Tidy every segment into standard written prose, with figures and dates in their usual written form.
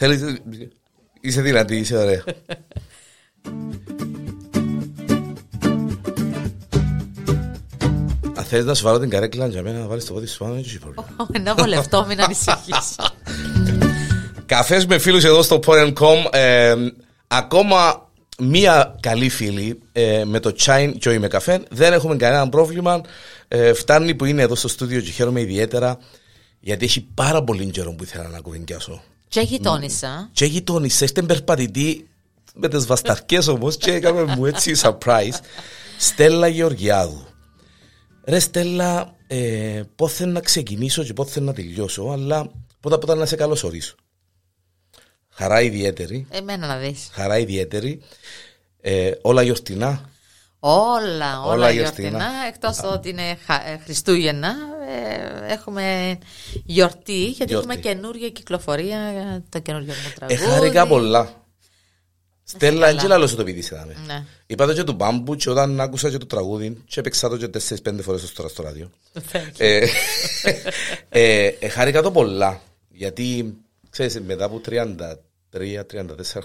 Θέλεις... Είσαι δυνατή, είσαι ωραία. Αν θέλεις να σου βάλω την καρέκλα για μένα, να βάλεις το πόδι σου πάνω, δεν έχεις πρόβλημα. Ένα βολευτό, μην ανησυχείς. Καφές με φίλους εδώ στο Porn.com. Ακόμα μία καλή φίλη με το Chine και όχι με καφέ. Δεν έχουμε κανένα πρόβλημα. Φτάνει που είναι εδώ στο στούντιο και χαίρομαι ιδιαίτερα, γιατί έχει πάρα πολύ καιρό που ήθελα να κουβεντιάσω. Και γειτόνισσα. Και γειτόνισσα. Είστε περπατητή με τις βασταρκές όμως και έκαμε μου έτσι surprise. Στέλλα Γεωργιάδου. Ρε Στέλλα, πότε θέλω να ξεκινήσω και πότε θέλω να τελειώσω, αλλά πρώτα να σε καλωσορίσω. Χαρά ιδιαίτερη. Εμένα να δεις. Χαρά ιδιαίτερη. Όλα γιορτινά. Όλα γιορτινά, εκτός ότι είναι Χριστούγεννα, έχουμε γιορτή, γιατί έχουμε καινούργια κυκλοφορία, το καινούργιο μου τραγούδι. Χάρηκα πολλά. Στέλλα, έτσι λαλώσω το παιδί σε δάμε. Είπα το και του Μπάμπου και όταν άκουσα και το τραγούδι και έπαιξα το και 4-5 φορές τώρα στο ράδιο. Χάρηκα το πολλά, γιατί ξέρεις, μετά από 33-34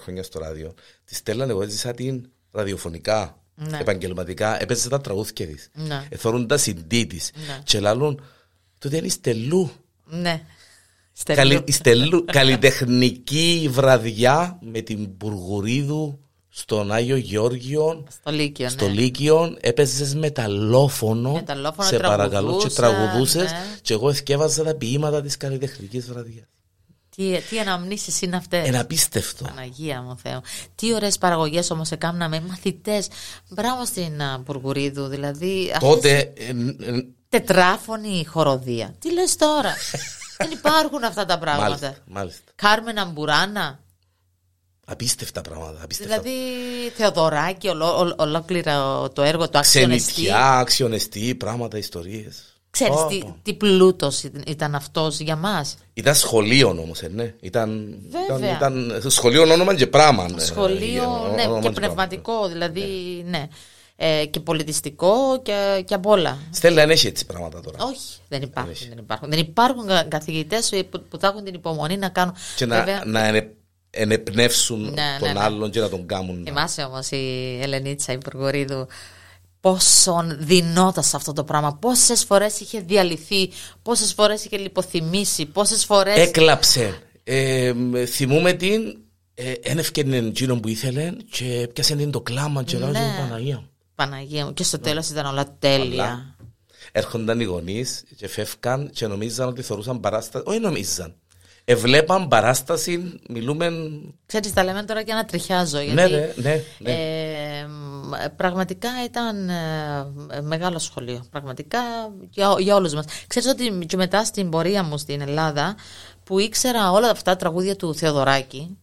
χρόνια στο ράδιο, τη Στέλλα εγώ έζησα την ραδιοφωνικά. Ναι. Επαγγελματικά έπαιζε τα τραγούδια της. Ναι. Εθώρουν τα συντή της. Ναι. Και λάλλον τότε είναι η Στελού. Ναι. Στελού. Καλλιτεχνική βραδιά με την Μπουργουρίδου στον Άγιο Γεώργιο. Στο Λύκειο. Στο Λύκειο, ναι. Έπαιζες μεταλλόφωνο, σε παρακαλώ, και τραγουδούσες. Ναι. Και εγώ εθκεύαζα τα ποίηματα της καλλιτεχνικής βραδιά. Τι αναμνήσεις είναι αυτές. Είναι απίστευτο. Παναγία μου Θεό. Τι ωραίες παραγωγές όμως έκαναμε, μαθητές. Μπράβο στην Μπουργουρίδου, δηλαδή. Τότε. Τετράφωνη χοροδία. Τι λες τώρα. Δεν υπάρχουν αυτά τα πράγματα. Μάλιστα. Κάρμενα Μπουράνα. Απίστευτα πράγματα. Δηλαδή, Θεοδωράκι, ολόκληρα το έργο του αξιονεστή. Ξενιτιά, αξιονεστή, πράγματα, ιστορίες. Ξέρεις τι πλούτος ήταν αυτός για μας. Ήταν σχολείο όμως, ναι. Ήταν σχολείο όνομα και πράγμα. Σχολείο, ναι, και πνευματικό, δηλαδή, ναι. Και πολιτιστικό και απ' όλα. Στέλλα, δεν έχει έτσι πράγματα τώρα. Όχι, δεν υπάρχουν καθηγητές που θα έχουν την υπομονή να κάνουν. Και να ενεπνεύσουν τον άλλον και να τον κάνουν. Θυμάσαι όμως η Ελενίτσα, η Μπουργουρίδου, πόσον δεινόταν σε αυτό το πράγμα, πόσες φορές είχε διαλυθεί, πόσες φορές είχε λιποθυμήσει, πόσες φορές... Έκλαψε. Θυμούμε την, ένευκαινε εκείνον που ήθελε και πιάσε την το κλάμα και λάζουν Παναγία. Παναγία μου. Και στο τέλος ήταν όλα τέλεια. Αλλά έρχονταν οι γονείς και φεύγαν και νομίζαν ότι θεωρούσαν παράσταση. Όχι νομίζαν. Εβλέπαν παράσταση, μιλούμε... Ξέρεις, τα λέμε τώρα και να τριχιάζω. Γιατί, ναι. Πραγματικά ήταν μεγάλο σχολείο. Πραγματικά για όλους μας. Ξέρεις ότι και μετά στην πορεία μου στην Ελλάδα, που ήξερα όλα αυτά τα τραγούδια του Θεοδωράκη,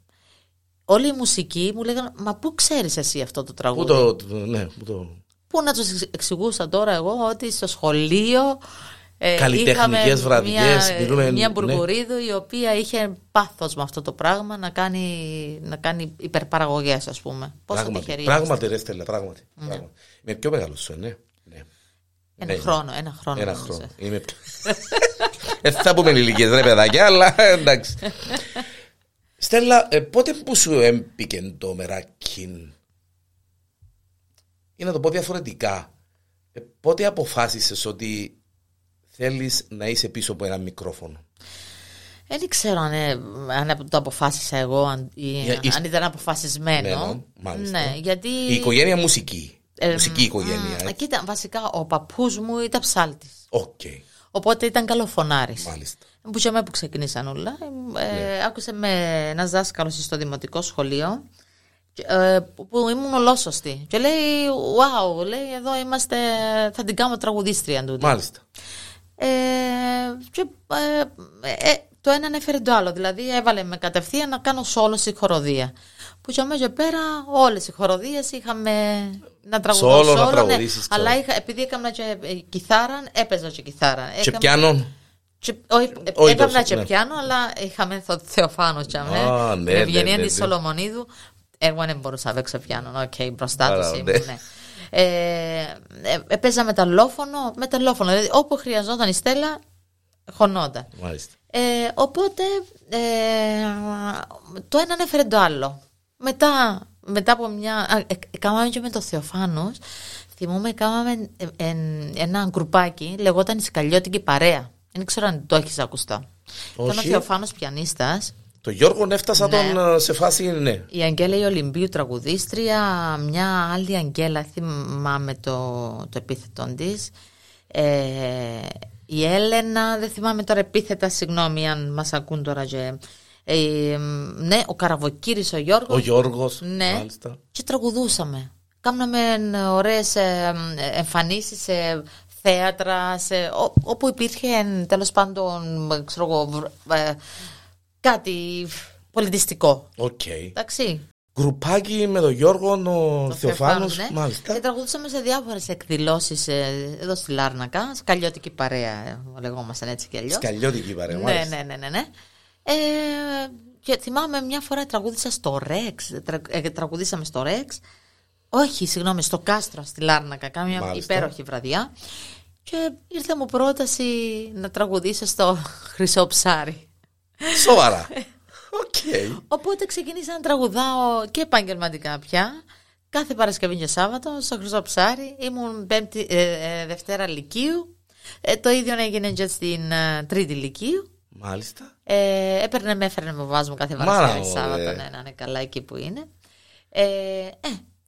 όλη η μουσική μου λέγανε, μα πού ξέρεις εσύ αυτό το τραγούδι. Πού να τους εξηγούσα τώρα εγώ ότι στο σχολείο... Καλλιτεχνικές βραδιές. Μια Μπουργουρίδου, ναι, η οποία είχε πάθος με αυτό το πράγμα να κάνει υπερπαραγωγές, ας πούμε. Πόσο τυχεροί. Πράγματι, ρε Στέλλα, πράγματι. Είμαι πιο μεγάλος σου, ναι. Ένα χρόνο. Θα πούμε ηλικίες, ρε παιδάκια, αλλά εντάξει. Στέλλα, πότε που σου έμπηκε το μεράκι, ή να το πω διαφορετικά, πότε αποφάσισες ότι θέλεις να είσαι πίσω από ένα μικρόφωνο? Δεν ξέρω αν το αποφάσισα εγώ, αν ήταν αποφασισμένο. Ναι, γιατί... Η οικογένεια μουσική. Μουσική οικογένεια. Κοίτα, βασικά ο παππούς μου ήταν ψάλτης. Okay. Οπότε ήταν καλοφωνάρης. Μάλιστα. Που και με που ξεκινήσαν όλα. Άκουσε με ένας δάσκαλος στο δημοτικό σχολείο, που ήμουν ολόσωστη. Και λέει, wow, λέει, εδώ είμαστε, θα την κάνω τραγουδίστρια τούτη. Μάλιστα. Το έναν έφερε το άλλο. Δηλαδή έβαλε με κατευθείαν να κάνω σόλο στη χοροδία. Που και όμως πέρα όλες οι χοροδίες είχαμε να τραγουδήσω σόλο, ναι. Αλλά επειδή έκανα και κιθάρα, έπαιζα και κιθάρα. Και πιάνο. Έκανα και πιάνο, αλλά είχαμε το Θεοφάνο. Η Ευγενία της Σολομονίδου. Εγώ δεν μπορούσα να παίξω πιάνο. Οκ, μπροστά τους ήμουν, ναι. Έπαιζα μεταλλόφωνο, δηλαδή όπου χρειαζόταν η Στέλλα χωνόταν. Οπότε το έναν έφερε το άλλο. Μετά από μια... Κάμαμε και με το Θεοφάνους. Θυμούμε, κάμαμε ένα γκρουπάκι, λεγόταν η Σκαλιώτικη Παρέα. Δεν ξέρω αν το έχεις ακουστά. Ήταν ο Θεοφάνος πιανίστας. Το Γιώργον έφτασα τον σε φάση, ναι. Η Αγγέλα η Ολυμπίου τραγουδίστρια, μια άλλη Αγγέλα, θυμάμαι το επίθετο της. Η Έλενα, δεν θυμάμαι τώρα επίθετα, συγγνώμη αν μας ακούν τώρα και... ναι, ο Καραβοκύρης ο Γιώργος. Ο Γιώργος, ναι, μάλιστα. Και τραγουδούσαμε. Κάμναμε ωραίες εμφανίσεις σε θέατρα, όπου υπήρχε τέλος πάντων, ξέρω εγώ, κάτι πολιτιστικό. Οκ. Εντάξει. Γκρουπάκι με τον Γιώργο, ο Θεοφάνος, ναι. Μάλιστα. Και τραγουδούσαμε σε διάφορες εκδηλώσεις εδώ στη Λάρνακα. Σκαλιώτικη Παρέα, λεγόμασταν έτσι κι αλλιώς. Σκαλιώτικη Παρέα, μάλιστα. Ναι. Και θυμάμαι μια φορά τραγούδισα στο Ρεξ. Τραγουδήσαμε στο Ρεξ. Όχι, συγγνώμη, στο Κάστρο στη Λάρνακα. Κάμια μάλιστα υπέροχη βραδιά. Και ήρθε μου πρόταση να τραγουδήσω στο Χρυσό Ψάρι. Σοβαρά. Okay. Οπότε ξεκίνησα να τραγουδάω και επαγγελματικά πια. Κάθε Παρασκευή και Σάββατο στο Χρυσό Ψάρι. Ήμουν Δευτέρα Λυκείου. Το ίδιο έγινε και στην Τρίτη Λυκείου. Μάλιστα. Έφερνε με βάζουμε κάθε Παρασκευή και Σάββατο. Ναι, να είναι καλά εκεί που είναι.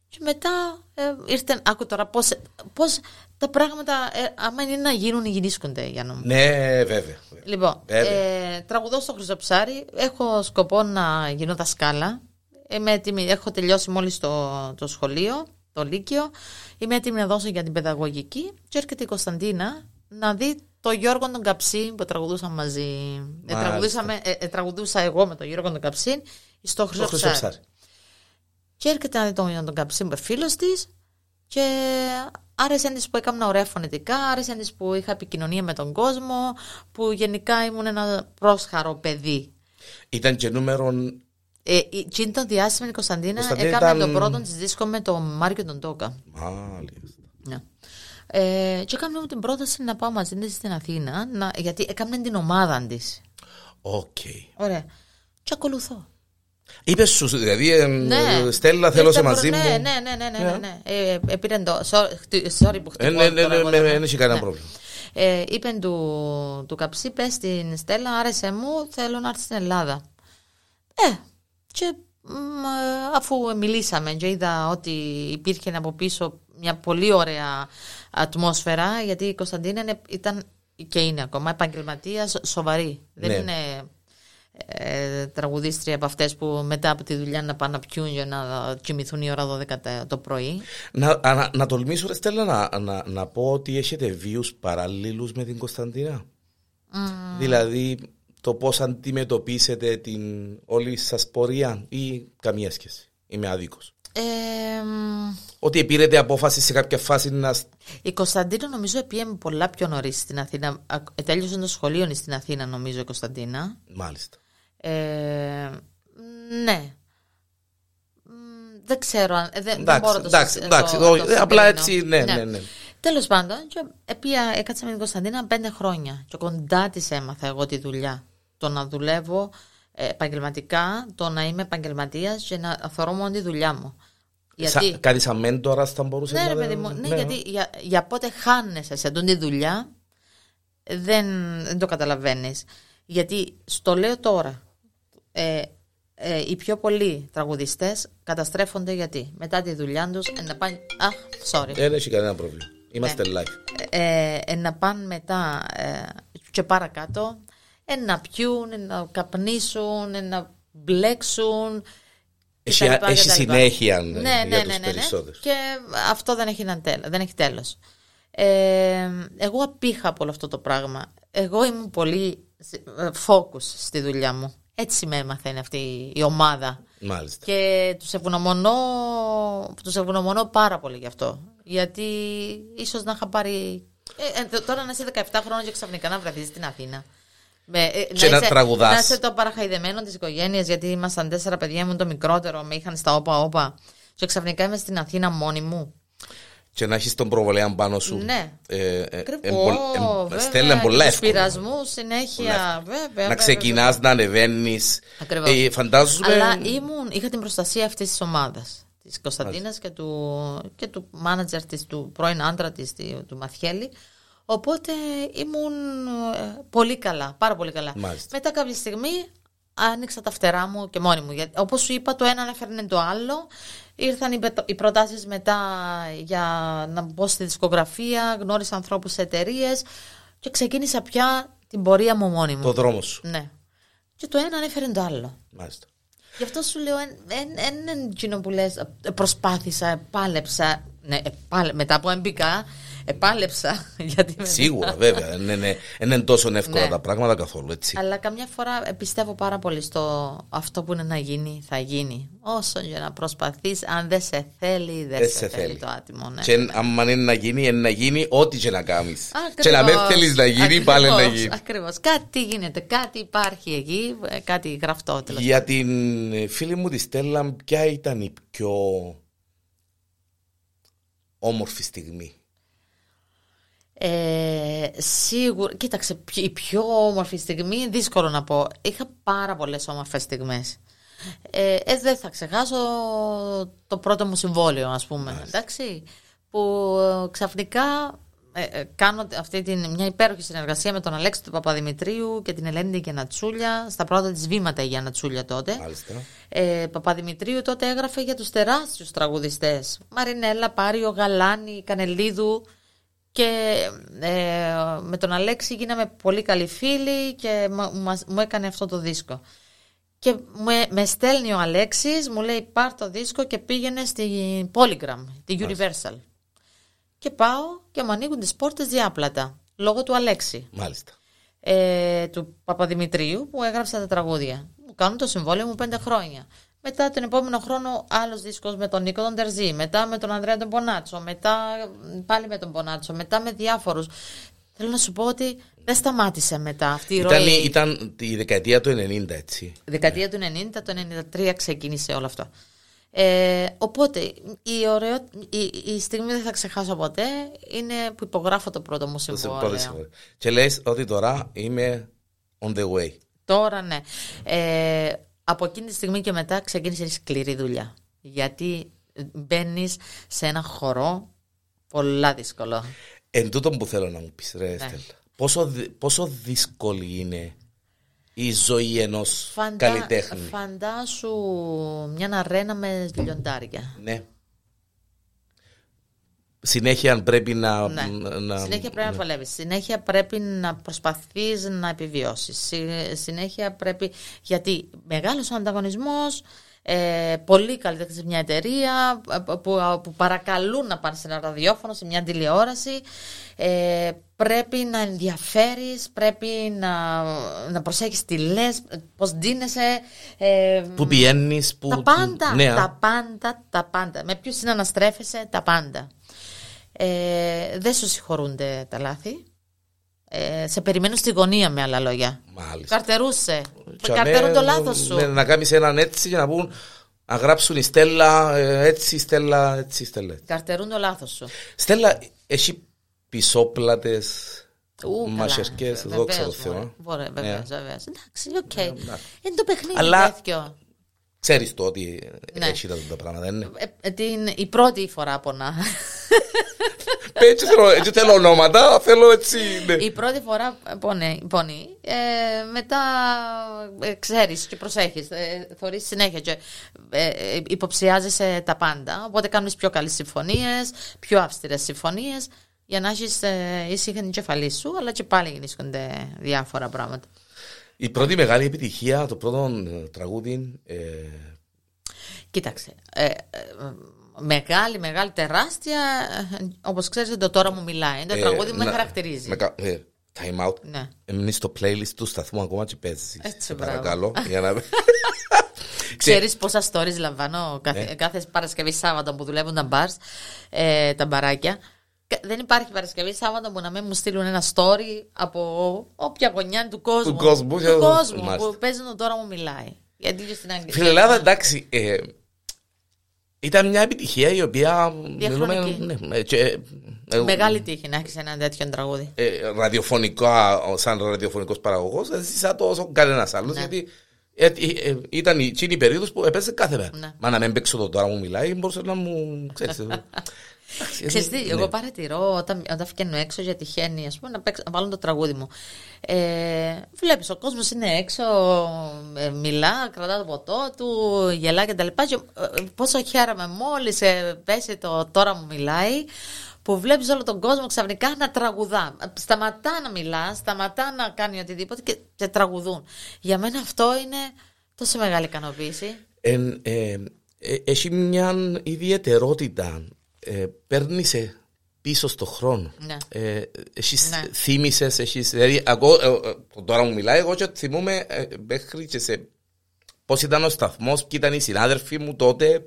Και μετά ήρθε. Άκου τώρα πώς τα πράγματα, άμα είναι να γίνουν, γινίσκονται για να μου. Ναι, βέβαια. Λοιπόν, τραγουδώ στο Χρυσό Ψάρι. Έχω σκοπό να γίνω δασκάλα. Έχω τελειώσει μόλις το σχολείο, το Λύκειο. Είμαι έτοιμη να δώσω για την παιδαγωγική. Και έρχεται η Κωνσταντίνα να δει το Γιώργο τον Καψί που τραγουδούσαμε μαζί. Τραγουδούσα εγώ με τον Γιώργο τον Καψί στο Χρυσό Ψάρι. Και έρχεται να δει τον Καψί που φίλος της. Και άρεσε της που έκανα ωραία φωνητικά, άρεσε της που είχα επικοινωνία με τον κόσμο, που γενικά ήμουν ένα πρόσχαρο παιδί. Ήταν και νούμερο... Και ήταν διάστημα η Κωνσταντίνα, έκανα τον πρώτο της δίσκο με τον Μάρκιο τον Τόκα. Μάλιστα. Ναι. Και έκανα μου την πρόταση να πάω μαζί της στην Αθήνα, γιατί έκανα την ομάδα της. Οκ. Ωραία. Και ακολουθώ. Είπες σου, δηλαδή, Στέλλα, θέλω σε μαζί μου. Ναι. Επήραν το. Sorry που χτυπώ. Δεν είχε κανένα πρόβλημα. Είπεν του Καψί, πες στην Στέλλα, άρεσε μου, θέλω να έρθει στην Ελλάδα. Και αφού μιλήσαμε και είδα ότι υπήρχε από πίσω μια πολύ ωραία ατμόσφαιρα, γιατί η Κωνσταντίνα ήταν και είναι ακόμα επαγγελματία σοβαρή. Δεν είναι... τραγουδίστρια από αυτές που μετά από τη δουλειά να πάνε να πιούν για να κοιμηθούν η ώρα 12 το πρωί. Να τολμήσω, ρε Στέλλα, να πω ότι έχετε βίους παραλλήλους με την Κωνσταντίνα. Δηλαδή το πώς αντιμετωπίσετε την όλη σας πορεία ή καμία σχέση. Είμαι άδικος. Ότι πήρετε απόφαση σε κάποια φάση να... Η Κωνσταντίνα νομίζω πήγε πολλά πιο νωρίς στην Αθήνα. Τέλειωσε το σχολείο στην Αθήνα νομίζω η Κωνσταντίνα. Μάλιστα. Ναι. Δεν ξέρω αν... Εντάξει, απλά έτσι, ναι. Τέλος πάντων, έκατσα με την Κωνσταντίνα 5 χρόνια και κοντά της έμαθα εγώ τη δουλειά. Το να δουλεύω επαγγελματικά, το να είμαι επαγγελματίας και να θωρώ μόνο τη δουλειά μου. Κάτι σαν μέντορα θα μπορούσε να παιδί μου. Ναι, γιατί για πότε χάνεσαι σε αυτή τη δουλειά δεν το καταλαβαίνεις. Γιατί στο λέω τώρα, οι πιο πολλοί τραγουδιστές καταστρέφονται γιατί μετά τη δουλειά τους να πάνε. Αχ, sorry. Δεν έχει κανένα πρόβλημα. Είμαστε live. Να πάνε μετά και παρακάτω, να πιούν, να καπνίσουν, να μπλέξουν. Έχει συνέχεια για τους περισσότερους. Και αυτό δεν έχει τέλος. Εγώ απήχα από όλο αυτό το πράγμα. Εγώ ήμουν πολύ focus στη δουλειά μου. Έτσι με έμαθε είναι αυτή η ομάδα. Μάλιστα. Και τους ευγνωμονώ πάρα πολύ γι' αυτό. Γιατί ίσως να είχα πάρει τώρα να είσαι 17 χρόνια και ξαφνικά να βρεθείς στην Αθήνα και να τραγουδάς. Να είσαι το παραχαϊδεμένο της οικογένειας, γιατί ήμασταν 4 παιδιά, ήμουν το μικρότερο, με είχαν στα όπα-όπα. Και ξαφνικά είμαι στην Αθήνα μόνη μου. και να έχεις τον προβολέα πάνω σου. Ναι. Στέλνε πολλά εύκολα. Πειρασμούς, συνέχεια. Βέβαια, να ξεκινάς, να ανεβαίνεις. Φαντάζομαι. Αλλά είχα την προστασία αυτής της ομάδας, της Κωνσταντίνας και του μάνατζερ της, του πρώην άντρα της, του Μαθιέλη. Οπότε ήμουν πολύ καλά, πάρα πολύ καλά. Μάλιστα. Μετά κάποια στιγμή άνοιξα τα φτερά μου και μόνη μου. Γιατί, όπως σου είπα, το ένα έφερνε το άλλο. Ήρθαν οι προτάσεις μετά για να μπω στη δισκογραφία, γνώρισα ανθρώπους σε εταιρείες και ξεκίνησα πια την πορεία μου μόνη μου. Το δρόμο σου. Ναι. Και το ένα έφερε το άλλο. Μάλιστα. Γι' αυτό σου λέω, εκείνο που λες, προσπάθησα, επάλεψα. Ναι, μετά που έμπηκα, επάλεψα. Γιατί σίγουρα, βέβαια. Δεν είναι τόσο εύκολα τα πράγματα καθόλου. Έτσι. Αλλά καμιά φορά πιστεύω πάρα πολύ στο αυτό που είναι να γίνει, θα γίνει. Όσο για να προσπαθείς, αν δεν σε θέλει, δεν σε θέλει το άτιμο. Ναι. Και αν είναι να γίνει, είναι να γίνει ό,τι και να κάνεις. Και να μην θέλεις να γίνει, ακριβώς, πάλι να γίνει. Ακριβώς. Κάτι γίνεται, κάτι υπάρχει εκεί, κάτι γραφτό. Τελώς. Για την φίλη μου τη Στέλλα, ποια ήταν η πιο όμορφη στιγμή? Σίγουρα, κοίταξε, η πιο όμορφη στιγμή, δύσκολο να πω. Είχα πάρα πολλές όμορφες στιγμές. Δεν θα ξεχάσω το πρώτο μου συμβόλαιο, ας πούμε. Yes. Εντάξει, που ξαφνικά κάνω αυτή μια υπέροχη συνεργασία με τον Αλέξη του Παπαδημητρίου και την Ελένη και Νατσούλια, στα πρώτα της βήματα για Νατσούλια τότε. Παπαδημητρίου τότε έγραφε για τους τεράστιους τραγουδιστές, Μαρινέλα, Πάριο, Γαλάνη, Κανελίδου, και με τον Αλέξη γίναμε πολύ καλοί φίλοι και μου έκανε αυτό το δίσκο. Και με στέλνει ο Αλέξης, μου λέει πάρ' το δίσκο και πήγαινε στην Polygram, τη Universal. Και πάω και μου ανοίγουν τις πόρτες διάπλατα, λόγω του Αλέξη. Μάλιστα. Του Παπαδημητρίου που έγραψα τα τραγούδια. Μου κάνουν το συμβόλαιο μου 5 χρόνια. Μετά τον επόμενο χρόνο άλλος δίσκος με τον Νίκο τον Τερζή, μετά με τον Ανδρέα τον Πονάτσο, μετά πάλι με τον Πονάτσο, μετά με διάφορους. Θέλω να σου πω ότι δεν σταμάτησε μετά αυτή η ροή. Ήταν τη δεκαετία του 90, έτσι. Δεκαετία του 90, το 93 ξεκίνησε όλο αυτό. Οπότε η στιγμή δεν θα ξεχάσω ποτέ είναι που υπογράφω το πρώτο μου συμβόλαιο. Και λες ότι τώρα είμαι on the way. Τώρα ναι. Από εκείνη τη στιγμή και μετά ξεκίνησε η σκληρή δουλειά. Γιατί μπαίνεις σε ένα χορό πολλά δύσκολο. Εν τούτο που θέλω να μου πεις, ρε Στέλλα, πόσο δύσκολη είναι η ζωή ενός καλλιτέχνη? Φαντάσου μια αρένα με λιοντάρια. Ναι. Συνέχεια πρέπει να... Ναι. Συνέχεια πρέπει να παλεύεις. Συνέχεια πρέπει να προσπαθείς να επιβιώσεις. Συνέχεια πρέπει... Γιατί μεγάλος ανταγωνισμός, πολύ καλλιτέχνη σε μια εταιρεία που παρακαλούν να πάνε σε ένα ραδιόφωνο, σε μια τηλεόραση. Πρέπει να ενδιαφέρεις, πρέπει να προσέχεις τι λες, πώς ντύνεσαι, που πηγαίνεις, τα πάντα. Με ποιους συναναστρέφεσαι, τα πάντα. Δεν σου συγχωρούνται τα λάθη. Σε περιμένουν στη γωνία, με άλλα λόγια. Μάλιστα. Καρτερούσε. Καρτερούν το λάθος σου. Να κάνεις έναν έτσι και να πούν, να γράψουν η Στέλλα, έτσι, Στέλλα, έτσι, Στέλλα. Καρτερούν το λάθος σου. Στέλλα, έχει πισόπλατες, μασιασκές, δόξα τω Θεώ. Βέβαια, βέβαια. Εντάξει, οκ. Είναι το παιχνίδι τέτοιο. Ξέρεις το ότι έχει τα πράγματα, δεν είναι? Η πρώτη φορά πονά. Έτσι θέλω ονόματα, θέλω έτσι... Η πρώτη φορά πονεί, μετά ξέρεις και προσέχεις, θωρείς συνέχεια και υποψιάζεσαι τα πάντα. Οπότε κάνεις πιο καλές συμφωνίες, πιο αυστηρές συμφωνίες, για να έχεις ήσυχα την κεφαλή σου, αλλά και πάλι γίνονται διάφορα πράγματα. Η πρώτη μεγάλη επιτυχία, το πρώτο τραγούδι... Κοίταξε, μεγάλη, τεράστια, όπως ξέρετε το «Τώρα μου μιλάει», είναι το τραγούδι που με χαρακτηρίζει. Time out, ναι. Εμείς στο playlist του σταθμού ακόμα και παίζεις. Έτσι, παρακαλώ. Ξέρεις πόσα stories λαμβάνω κάθε Παρασκευή Σάββατο που δουλεύουν τα μπαρς, τα μπαράκια. Δεν υπάρχει Παρασκευή Σάββατο που να μην μου στείλουν ένα story από όποια γωνιά του κόσμου. Του κόσμου που παίζουν το «Τώρα μου μιλάει». Γιατί στην Αγγλία. Στην Ελλάδα, εντάξει, Ήταν μια επιτυχία η οποία. Διαχρονική. Μεγάλη τύχη να έχεις ένα τέτοιο τραγούδι. Σαν ραδιοφωνικός παραγωγός, δεν ζήσα το όσο κανένας άλλος. Γιατί ήταν η περίοδος που έπαιζε κάθε μέρα. Ναι. Μα να μην παίξω το τώρα μου μιλάει, μπορούσε να μου. Ξέρεις τι, εγώ παρατηρώ όταν βγαίνω έξω για τυχαίνει ας πούμε, να βάλω το τραγούδι μου. Βλέπεις, ο κόσμος είναι έξω, μιλά, κρατά το ποτό του, γελά κτλ. Πόσο χαίρομαι μόλις πέσει το τώρα μου μιλάει, που βλέπεις όλο τον κόσμο ξαφνικά να τραγουδά. Σταματά να μιλά, σταματά να κάνει οτιδήποτε και τραγουδούν. Για μένα αυτό είναι τόσο μεγάλη ικανοποίηση. Έχει μια ιδιαιτερότητα. Παίρνεις πίσω στο χρόνο. Έχεις θύμησες, έχεις. Δηλαδή, τώρα μου μιλάει, εγώ και θυμούμαι μέχρι και σε πώς ήταν ο σταθμός, ποιοι ήταν οι συνάδελφοί μου τότε.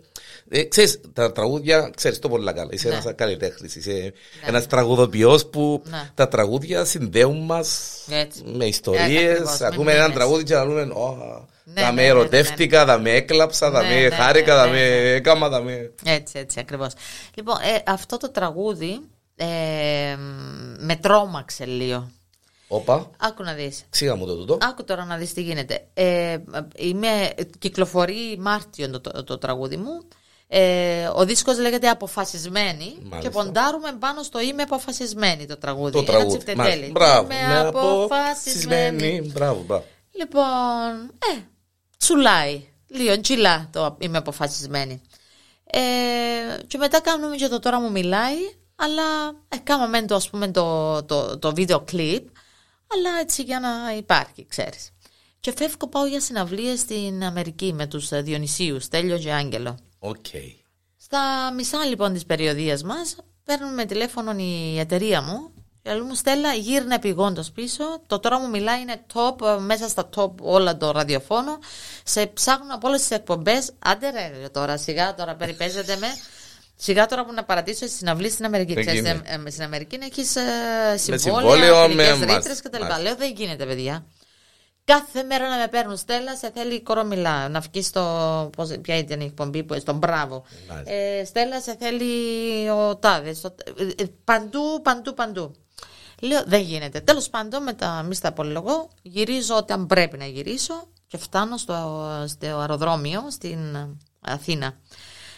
Ξέρεις, τα τραγούδια, ξέρεις το πολύ καλά. Είσαι ένας καλλιτέχνης, είσαι ένας τραγουδοποιός που τα τραγούδια συνδέουν μας με ιστορίες. Ακούμε έναν τραγούδι και να λέμε. Θα με ερωτεύτηκα, θα με έκλαψα, θα με χάρηκα, θα με έκαμα, θα με. Έτσι, έτσι ακριβώς. Λοιπόν, αυτό το τραγούδι με τρόμαξε λίγο. Όπα. Άκου να δεις. Ξύγα μου το τούτο. Άκου τώρα να δεις τι γίνεται. Κυκλοφορεί Μάρτιο το τραγούδι μου. Ο δίσκος λέγεται Αποφασισμένη. Μάλιστα. Και ποντάρουμε πάνω στο Είμαι Αποφασισμένη το τραγούδι. Το τραγούδι. Μπράβο. Είμαι Αποφασισμένη. Μπράβο, μπράβο. Λοιπόν, τσουλάει, λίγο τσιλά το Είμαι Αποφασισμένη. Και μετά κάνουμε και το τώρα μου μιλάει, αλλά κάναμε το ας πούμε το βίντεο κλιπ, αλλά έτσι για να υπάρχει, ξέρεις. Και φεύγω, πάω για συναυλίες στην Αμερική με τους Διονυσίους, Στέλιο και Άγγελο. Okay. Στα μισά λοιπόν της περιοδίας μας, παίρνουν με τηλέφωνο η εταιρεία μου. Μου Στέλλα, γύρνα επιγόντως πίσω. Το τώρα μου μιλάει είναι top, μέσα στα top όλα το ραδιοφόνο. Σε ψάχνω από όλες τις εκπομπές. Άντε ρε τώρα, σιγά τώρα περιπέζεται με. Σιγά τώρα που να παρατήσω στις συναυλίες στην Αμερική. Ξέρετε, στην Αμερική έχεις συμβόλαιο, με ρήτρες κτλ. Λέω δεν γίνεται παιδιά. Κάθε μέρα να με παίρνουν Στέλλα, σε θέλει κορομιλά. Να βγει στο. Ποια ήταν η εκπομπή, στον Μπράβο. Στέλλα, σε θέλει ο Τάδε. Παντού. Λέω δεν γίνεται. Τέλος πάντων, μη στα απολογώ, γυρίζω όταν πρέπει να γυρίσω και φτάνω στο αεροδρόμιο στην Αθήνα.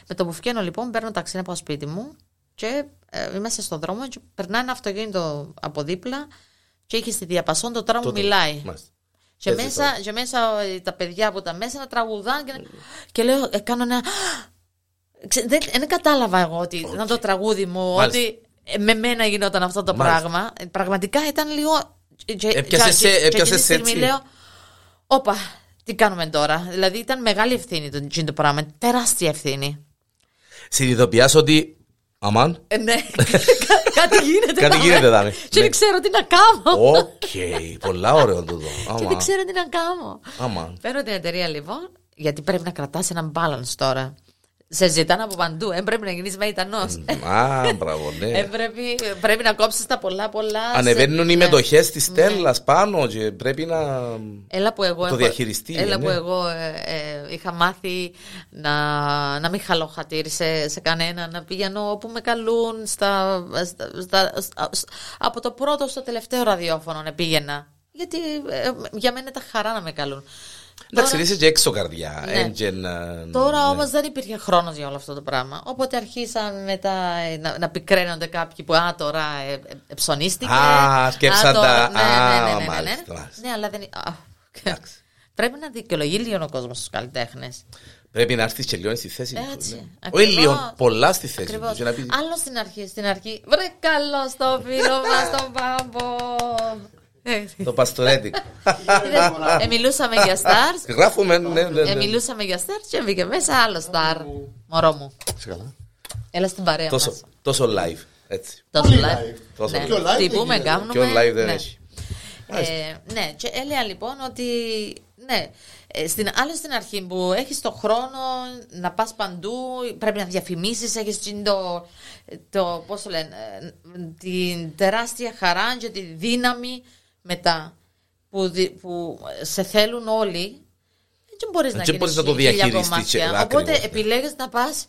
Με το που φκαίνω λοιπόν, παίρνω ταξί από το σπίτι μου και μέσα στον δρόμο και περνάει ένα αυτοκίνητο από δίπλα και είχε στη διαπασόν το τώρα μου μιλάει. Και μέσα τα παιδιά από τα μέσα να τραγουδάνε και λέω κάνω ένα. Δεν κατάλαβα εγώ ότι ήταν το τραγούδι μου, ότι. Με μένα γινόταν αυτό το πράγμα. Πραγματικά ήταν λίγο. Έπιασε έτσι. Λέω, όπα, τι κάνουμε τώρα. Δηλαδή ήταν μεγάλη ευθύνη το πράγμα. Τεράστια ευθύνη. Συνειδητοποιάς ότι. Αμάν. Ναι, κάτι γίνεται. Δάμε. Και δεν ξέρω τι να κάνω. Οκ, πολλά ωραία το δω. Και δεν ξέρω τι να κάνω. Αμάν. Παίρνω την εταιρεία λοιπόν, γιατί πρέπει να κρατάς έναν balance τώρα. Σε ζητάνε από παντού, πρέπει να γίνεις μαϊτανός. Μπράβο, ναι. Πρέπει να κόψεις τα πολλά. Ανεβαίνουν οι μετοχές της Στέλλας πάνω και πρέπει να το διαχειριστεί. Έλα που εγώ είχα μάθει να μην χαλοχατήρ σε κανένα, να πηγαίνω όπου με καλούν. Από το πρώτο στο τελευταίο ραδιόφωνο πήγαινα. Γιατί για μένα ήταν χαρά να με καλούν. Εντάξει, είσαι και έξω καρδιά. Ναι. Τώρα όμως δεν υπήρχε χρόνος για όλο αυτό το πράγμα. Οπότε αρχίσαν μετά να πικραίνονται κάποιοι που τώρα ψωνίστηκε. Σκέψαν τα. Ναι, αλλά δεν. Πρέπει να δικαιολογεί λίγο ο κόσμος στους καλλιτέχνες. Πρέπει να έρθει και λίγο στη θέση του. Όχι λίγο, πολλά στη θέση του. Άλλο στην αρχή. Βρε καλό στο φίλο μας τον Πάμπο. Το παστορέτη. Μιλούσαμε για stars. Γράφουμε, ναι. Μιλούσαμε για stars και μπήκε μέσα άλλο star. Μωρό μου. Έλα στην παρέα μας. Τόσο live. Έτσι. Τόσο live. Τι πούμε, κάνουμε. Και live δεν έχει. Ναι, και έλεγα λοιπόν ότι. Ναι, άλλο στην αρχή που έχεις το χρόνο να πας παντού, πρέπει να διαφημίσεις, έχεις το πώς το λένε, την τεράστια χαρά και τη δύναμη. Μετά που σε θέλουν όλοι, δεν μπορείς να γίνεις χίλια κομμάτια. Οπότε επιλέγεις να πας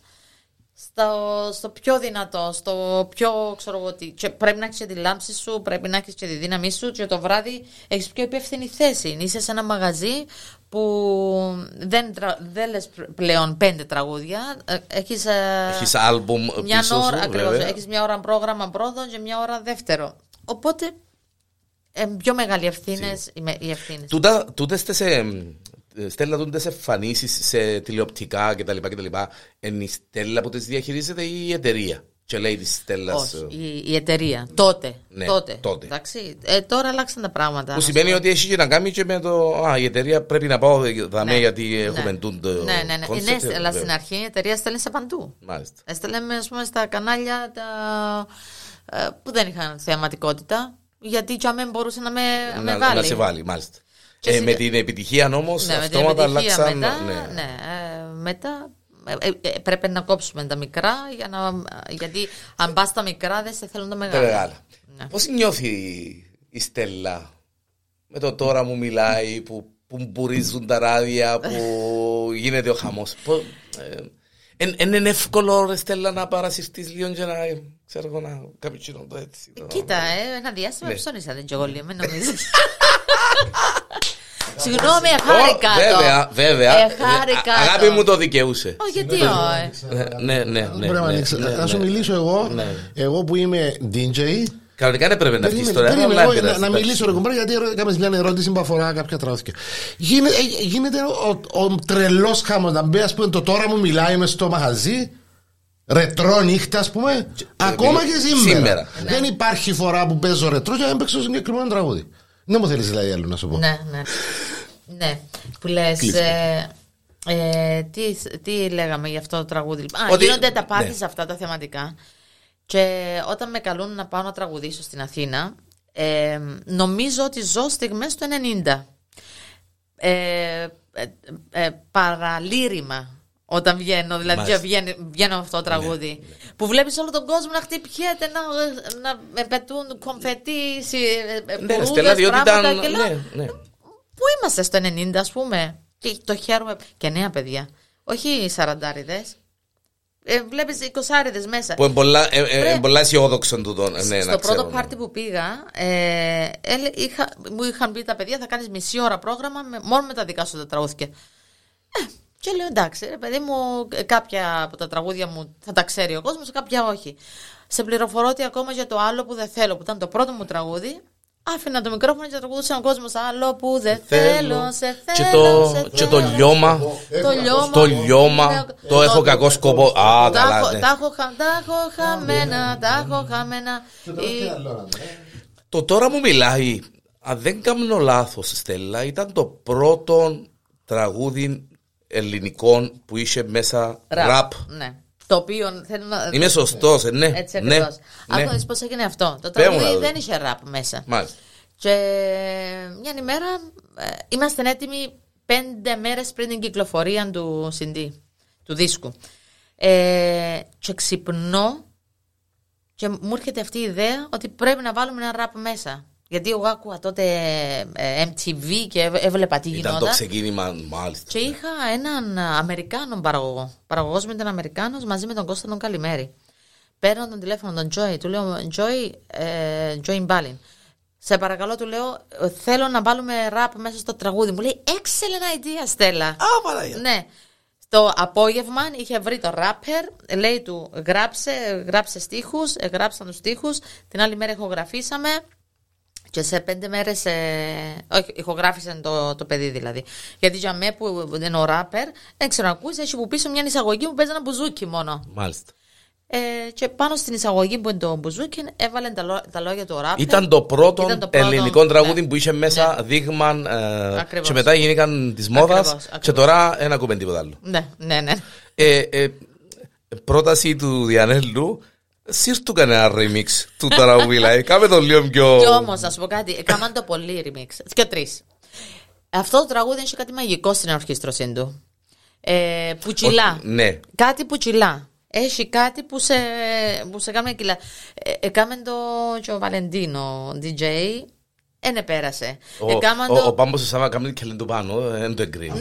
στο πιο δυνατό, στο πιο ξέρω τι. Και πρέπει να έχεις και τη λάμψη σου, πρέπει να έχεις και τη δύναμή σου, και το βράδυ έχεις πιο υπεύθυνη θέση. Είσαι σε ένα μαγαζί που δεν λες πλέον 5 τραγούδια. Έχεις άλμπουμ πίσω ώρα, σου, ακριβώς, έχεις μια ώρα πρόγραμμα πρώτο και μια ώρα δεύτερο. Οπότε πιο μεγάλοι ευθύνες, οι ευθύνες. Τούτες τις Στέλλα, εμφανίσεις σε τηλεοπτικά κτλ. Είναι η Στέλλα που τις διαχειρίζεται ή η εταιρεία? Και λέει της Στέλλας. Όχι, η εταιρεία. Τότε. Ναι, τότε. Εντάξει, τώρα αλλάξαν τα πράγματα. Που σημαίνει ότι έχει και να κάνει και με το. Α, η εταιρεία πρέπει να πάω δαμέ, ναι, γιατί ναι, έχουμε τούντο. Ναι. Concept, ναι, αλλά στην αρχή η εταιρεία στέλνει σε παντού. Μάλιστα. Έστελνε, ας πούμε, στα κανάλια που δεν είχαν θεαματικότητα. Γιατί και αμέ μπορούσε να με βάλει. Να σε βάλει, μάλιστα. Με την επιτυχία όμως, ναι, αυτόματα αλλάξαν. Μετά, μετά πρέπει να κόψουμε τα μικρά, γιατί αν πας τα μικρά δεν σε θέλουν τα μεγάλα. Ναι. Πώς νιώθει η Στέλλα με το τώρα μου μιλάει, που μπουρίζουν τα ράδια, που γίνεται ο χαμός? Είναι εύκολο, ρε Στέλλα, να παρασυρθείς λίγο και να... Ξέρω να καπιτσίνω το έτσι. Κοίτα, ένα διάστημα ψώνησα, δεν τζογολεί, μην νομίζεις. Συγγνώμη, εχάρηκα. Βέβαια. Αγάπη μου, το δικαιούσε. Γιατί ναι. Να σου μιλήσω εγώ που είμαι DJ. Κανονικά δεν πρέπει να βγεις τώρα. Να μιλήσω ρε κομπρά, γιατί έκαμε μια ερώτηση που αφορά κάποια τραγούδια. Γίνεται ο τρελός χαμός να μπει, ας πούμε, το τώρα μου μιλάει μες στο μαγαζί. Ρετρό νύχτα, ας πούμε. Ακόμα και σήμερα. Δεν υπάρχει φορά που παίζω ρετρό και δεν παίξω συγκεκριμένο τραγούδι. Δεν μου θέλεις δηλαδή άλλο να σου πω. Ναι. Που λες, τι λέγαμε για αυτό το τραγούδι? Γίνονται τα πάθη σε αυτά τα θεματικά. Και όταν με καλούν να πάω να τραγουδήσω στην Αθήνα, νομίζω ότι ζω στιγμές του 90. Παραλήρημα. Όταν βγαίνω, δηλαδή βγαίνω αυτό το τραγούδι. Ναι. Που βλέπεις όλο τον κόσμο να χτυπιέται, να πετούν κομφετί, πουρούδες, πράγματα και πού είμαστε στο 90, ας πούμε. Και το χαίρομαι. Και νέα παιδιά, όχι 40άριδες. Βλέπεις 20άριδες μέσα. Που εμπολά αισιόδοξον του τον. Στο πρώτο πάρτι που πήγα, μου είχαν πει τα παιδιά, θα κάνεις μισή ώρα πρόγραμμα μόνο με τα δικά σου τα τραγούδια. Και λέω, εντάξει, ρε παιδί μου, κάποια από τα τραγούδια μου θα τα ξέρει ο κόσμος, κάποια όχι. Σε πληροφορώ ότι ακόμα για το άλλο που δεν θέλω, που ήταν το πρώτο μου τραγούδι, άφηνα το μικρόφωνο και τραγουδούσα ο κόσμος. Άλλο που δεν θέλω, σε θέλω. Και το λιώμα. Το λιώμα. Το έχω κακό σκοπό. Α, τα έχω χαμένα, τα έχω χαμένα. Το τώρα μου μιλάει, αν δεν κάνω λάθος, Στέλλα, ήταν το πρώτο τραγούδι ελληνικών που είχε μέσα ραπ. Ναι. Το οποίο θέλω να... Είμαι σωστός, ναι. Έτσι ακριβώς. Αν θα δεις πώς έγινε αυτό. Το τραγούδι δεν είχε ραπ μέσα. Μάλιστα. Και μια ημέρα ήμασταν έτοιμοι 5 μέρες πριν την κυκλοφορία του CD, του δίσκου. Και ξυπνώ και μου έρχεται αυτή η ιδέα ότι πρέπει να βάλουμε ένα ραπ μέσα. Γιατί εγώ άκουγα τότε MTV και έβλεπα τι γινόταν. Ήταν το ξεκίνημα, μάλιστα. Και είχα έναν Αμερικάνο παραγωγό. Παραγωγός μου ήταν Αμερικάνος, μαζί με τον Κώστα τον Καλημέρη. Παίρνω τον τηλέφωνο τον Joy, του λέω Joy Μπάλιν. Σε παρακαλώ, του λέω, θέλω να βάλουμε ραπ μέσα στο τραγούδι. Μου λέει, excellent idea, Στέλλα. Ναι. Το απόγευμα είχε βρει το rapper, λέει του, γράψε στίχους, γράψαν τους στίχους. Την άλλη μέρα ηχογραφήσαμε. Και σε 5 μέρες. Όχι, ηχογράφησαν το παιδί δηλαδή. Γιατί για μένα που είναι ο ράπερ, δεν ξέρω να ακούσει, έχει που πίσω μια εισαγωγή που παίζει ένα μπουζούκι μόνο. Μάλιστα. Και πάνω στην εισαγωγή που είναι το μπουζούκι, έβαλε τα λόγια του ράπερ. Ήταν το πρώτο ελληνικό τραγούδι που είχε μέσα δείγμα. Και μετά γίνηκαν τη μόδα. Και τώρα δεν ακούμε τίποτα άλλο. Ναι. Πρόταση του Διανέλου. Σύρτου κανένα remix του τραγούδι. Κάμε το λίγο πιο. Κι όμως, να σου πω κάτι, έκαναν το πολύ remix. Και 3. Αυτό το τραγούδι έχει κάτι μαγικό στην ορχήστρωσή του. Που τσιλά. Ναι. Κάτι που τσιλά. Έχει κάτι που σε κάνει κιλά. Έκαμε το και ο Βαλεντίνο DJ. Δεν πέρασε. Ο Πάμπος Σάβα κάνει και λέντο πάνω, δεν το εγκρίνει.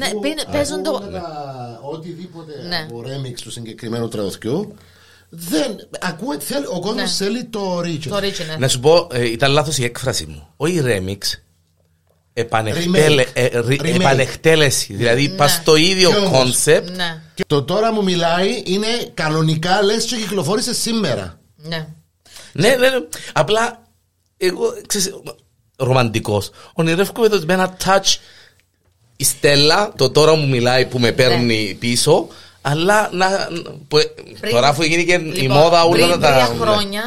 Παίζουν το... Οτιδήποτε από ρέμιξ του συγκεκριμένου τραγουδιού. Ο κόσμος θέλει το original. Να σου πω, ήταν λάθος η έκφραση μου. Όχι ρέμιξ, επανεχτέλεση. Δηλαδή πας στο ίδιο κόνσεπτ. Το τώρα μου μιλάει είναι κανονικά λες και κυκλοφόρησε σήμερα. Ναι, απλά εγώ ρομαντικός. Ονειρεύκομαι εδώ με ένα touch η Στέλλα, το τώρα μου μιλάει που με παίρνει πίσω, αλλά τώρα αφού γίνει και η μόδα όλα τα... Πριν 3 χρόνια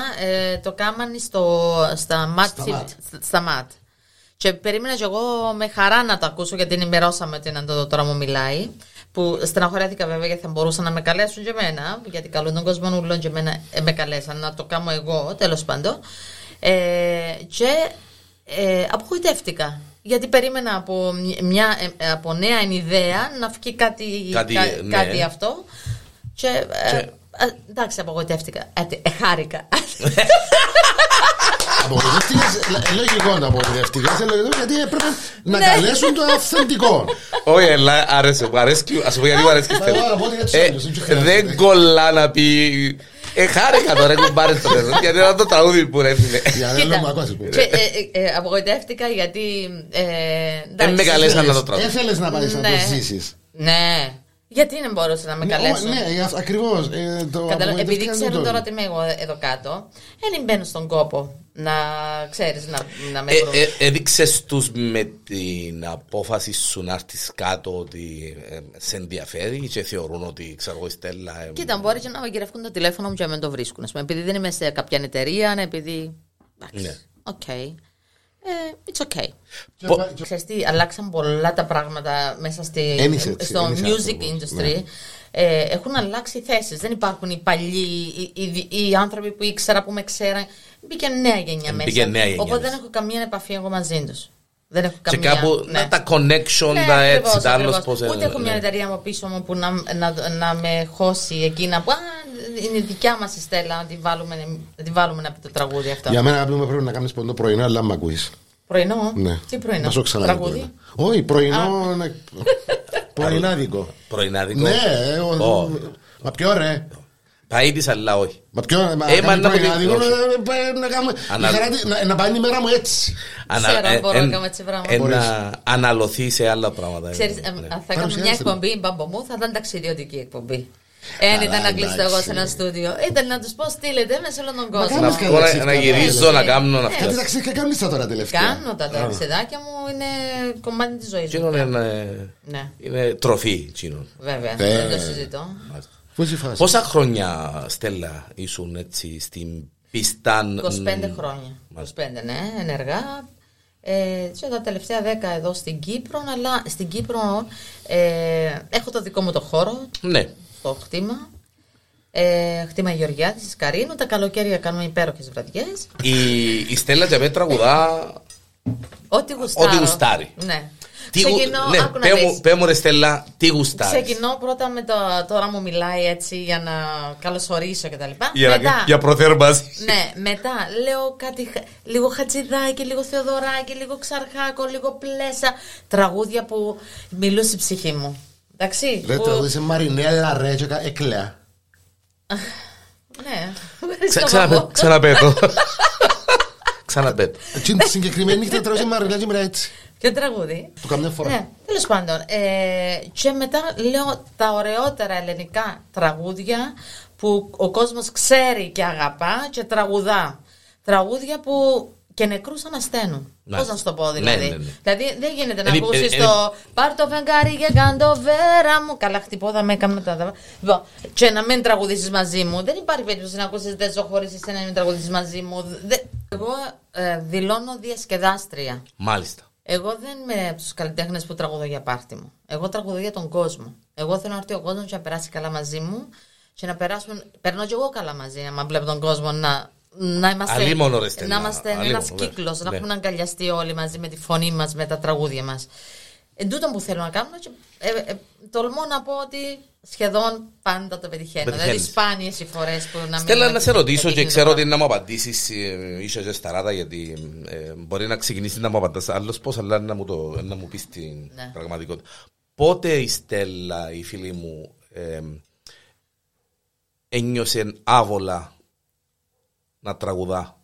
το κάμανε στα ΜΑΤ και περίμενα και εγώ με χαρά να το ακούσω γιατί ενημερώσαμε ότι είναι το τώρα μου μιλάει, που στεναχωρέθηκα βέβαια γιατί θα μπορούσαν να με καλέσουν και εμένα, γιατί καλούν τον κόσμο ούλων και εμένα με καλέσαν να το κάνω εγώ, τέλος πάντων, και απογοητεύτηκα. Γιατί περίμενα από, από νέα ενιδέα να βγει κάτι αυτό. Και εντάξει, απογοητεύτηκα. Χάρηκα. Απογοητεύτηκες, λογικό να απογοητεύτηκες, γιατί έπρεπε να καλέσουν το αυθεντικό. Όχι, αρέσει, ας πω γιατί μου αρέσει. Δεν κολλά να πει... Χάρηκα τώρα που πάρει το δεύτερο, γιατί ήταν το τραγούδι που έρθει. Απογοητεύτηκα γιατί. Δεν με καλέσαν να το τραγούδι. Δεν θέλει να πάρει να το ζήσει. Ναι. Γιατί δεν μπορούσε να με καλέσουν. Ναι, ακριβώς. Επειδή ξέρουν τώρα ότι είμαι εγώ εδώ κάτω, δεν μπαίνω στον κόπο να ξέρει να με βρουν. Έδειξες τους με την απόφαση σου να έρθεις κάτω ότι σε ενδιαφέρει και θεωρούν ότι ξέρω εγώ η Στέλλα. Κοίτα, μπορεί και να γυρεύουν το τηλέφωνο μου και να με το βρίσκουν. Επειδή δεν είμαι σε κάποια εταιρεία, επειδή. Ναι. Οκ. It's okay. Ξέρεις τι, αλλάξαν πολλά τα πράγματα μέσα στο music industry. Έχουν αλλάξει θέσεις. Δεν υπάρχουν οι παλιοί, οι άνθρωποι που ήξερα, που με ξέραν. Μπήκε νέα γενιά μέσα. Οπότε δεν έχω καμία επαφή εγώ μαζί τους. Δεν έχω καμία. Και κάπου τα connection, τα έτσι, τα άλλος πώς. Ούτε έχω μια εταιρεία μου πίσω μου που να με χώσει εκείνα που είναι δικιά μας η Στέλλα, να τη βάλουμε να πει το τραγούδι αυτό. Για μένα πρέπει να κάνεις ποντό πρωινό, αλλά μ' ακούεις. Πρωινό? Ναι. Τι πρωινό? Να σου ξαναλέγω. Όχι, πρωινό. Πρωινάδικο. Πρωινάδικο. Ναι, μα πιο ωραία. Τα είδης, αλλά όχι. Μα ποιο να πάει η μέρα μου έτσι. Ξέρω, μπορώ να κάνω έτσι πράγματα. Αναλωθεί σε άλλα πράγματα. Θα κάνω μια εκπομπή, μπαμπο μου, θα ήταν ταξιδιωτική εκπομπή. Δεν ήταν να κλειστώ εγώ σε ένα στούντιο. Ήταν να τους πω στείλετε με σε όλον τον κόσμο. Να γυρίζω, να κάνω αυτά. Κάτι ταξιδάκια κάνεις τα τώρα τελευταία? Κάνω τα ταξιδάκια μου, είναι κομμάτι της ζωής μου. Είναι τροφή. Βέβαια, δεν το συζητώ. Πόσα χρόνια, Στέλλα, ήσουν έτσι στην πίστα? 25 χρόνια. 25, ναι, ενεργά. Και τα τελευταία 10 εδώ στην Κύπρο, αλλά στην Κύπρο έχω το δικό μου το χώρο. Ναι. Το χτήμα. Χτήμα Γεωργιάδη, Καρίνου. Τα καλοκαίρια κάνουμε υπέροχες βραδιές. Η Στέλλα Τζαβέ τραγουδά ό,τι γουστάρει. Ναι. Πέ μου ρε Στέλλα, τι γουστάρεις? Ξεκινώ πρώτα με το τώρα μου μιλάει έτσι για να καλωσορίσω και τα λοιπά. Για προθέρμανση. Ναι, μετά λέω κάτι λίγο Χατζηδάκι, λίγο Θεοδωράκι, λίγο Ξαρχάκο, λίγο Πλέσα. Τραγούδια που μιλούσε η ψυχή μου. Εντάξει. Ρε τραγούδισε Μαρινέλα ρε και εκλέα. Ναι. Ξαναπέτω. Ξαναπέτω. Την συγκεκριμένη νύχτα τραγούδισε Μαρινέλα και μιλάει έτσι. Και τραγούδι. Του καμιά φορά. Ναι, τέλος πάντων. Και μετά λέω τα ωραιότερα ελληνικά τραγούδια που ο κόσμος ξέρει και αγαπά και τραγουδά. Τραγούδια που και νεκρούς ανασταίνουν. Πώς να σου το πω δηλαδή. Δηλαδή δεν γίνεται να ακούσεις το «Πάρ' το φεγγάρι και κάν' το βέρα μου». Καλά χτυπόδα με έκανα τα... Και να μην τραγουδήσεις μαζί μου. Δεν υπάρχει περίπτωση να ακούσεις «Δεν ζω χωρίς εσένα» να μην τραγουδήσεις μαζί μου. Εγώ δηλώνω διασκεδάστρια. Μάλιστα. Εγώ δεν είμαι από τους καλλιτέχνες που τραγουδώ για πάρτι μου. Εγώ τραγουδώ για τον κόσμο. Εγώ θέλω να έρθει ο κόσμος και να περάσει καλά μαζί μου και να περάσουν. Περνώ και εγώ καλά μαζί, να βλέπω τον κόσμο να είμαστε, ένας κύκλος, να έχουμε αγκαλιαστεί όλοι μαζί με τη φωνή μας, με τα τραγούδια μας. Εν τούτο που θέλω να κάνω, τολμώ να πω ότι σχεδόν πάντα το πετυχαίνω. Δηλαδή, σπάνιες οι φορές που να μην. Θέλω να σε ρωτήσω και ξέρω ότι να μου απαντήσεις, είσαι σε σταράτα, γιατί μπορεί να ξεκινήσει να μου απαντά. Άλλο πώ, αλλά να μου πει την πραγματικότητα. Πότε η Στέλλα, η φίλη μου, ένιωσε άβολα να τραγουδά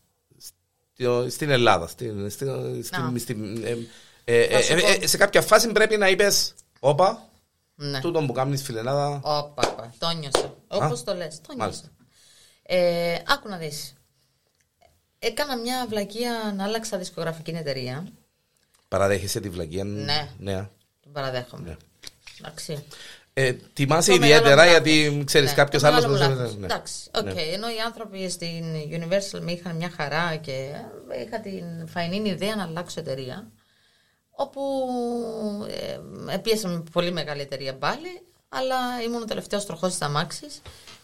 στην Ελλάδα, σε κάποια φάση πρέπει να είπες όπα, τούτο που κάνεις φιλενάδα. Όπα, το νιώσα. Όπως το λες, το νιώσα. Άκου να δεις. Έκανα μια βλακεία να άλλαξα δισκογραφική εταιρεία. Παραδέχεσαι τη βλακεία? Ναι, την παραδέχομαι. Εντάξει. Τιμάσαι ιδιαίτερα γιατί ξέρεις κάποιος άλλος. Εντάξει, ενώ οι άνθρωποι στην Universal με είχαν μια χαρά και είχα την φαϊνή ιδέα να αλλάξω εταιρεία, όπου πίεσαμε πολύ μεγάλη εταιρεία πάλι, αλλά ήμουν ο τελευταίος τροχός της αμάξης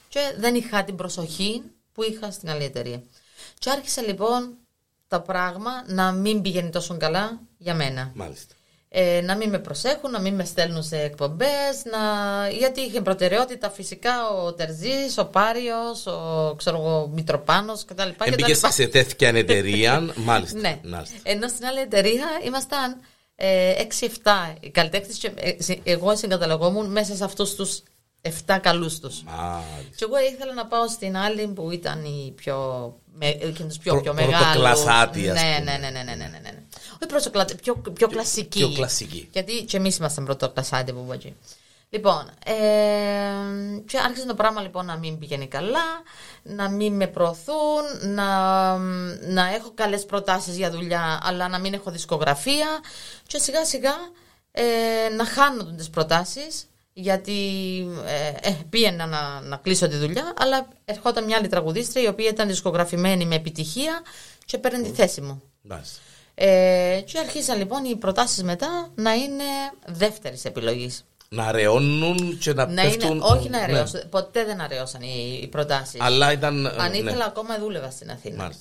και δεν είχα την προσοχή που είχα στην άλλη εταιρεία. Και άρχισε λοιπόν το πράγμα να μην πηγαίνει τόσο καλά για μένα. Μάλιστα. Να μην με προσέχουν, να μην με στέλνουν σε εκπομπές, γιατί είχε προτεραιότητα φυσικά ο Τερζής, ο Πάριος, ο Μητροπάνος κτλ. Εμπήκες σε τέτοια εταιρεία, μάλιστα. Ναι. Μάλιστα. Ενώ στην άλλη εταιρεία ήμασταν 6-7 οι καλλιτέχνες και εγώ συγκαταλογόμουν μέσα σε αυτούς τους 7 καλούς τους. Μάλιστα. Και εγώ ήθελα να πάω στην άλλη που ήταν η πιο μεγάλη. Πρωτοκλασάτη, ας πούμε. Ναι. Πιο κλασική. Πιο κλασική. Γιατί και εμείς ήμασταν πρωτοκλασάτη που βγαίνει. Λοιπόν, και άρχισε το πράγμα λοιπόν να μην πηγαίνει καλά, να μην με προωθούν, να έχω καλές προτάσεις για δουλειά, αλλά να μην έχω δισκογραφία. Και σιγά σιγά να χάνονται τις προτάσεις. Γιατί πήγαινα να κλείσω τη δουλειά, αλλά ερχόταν μια άλλη τραγουδίστρια η οποία ήταν δισκογραφημένη με επιτυχία και παίρνει τη θέση μου. Nice. Και αρχίσαν λοιπόν οι προτάσεις μετά να είναι δεύτερης επιλογής. Να αραιώνουν και να πέφτουν. Όχι να αραιώσουν, ναι. Ποτέ δεν αραιώσαν οι προτάσεις. Αλλά ήταν, αν ήθελα, ναι, ακόμα δούλευα στην Αθήνα. Nice.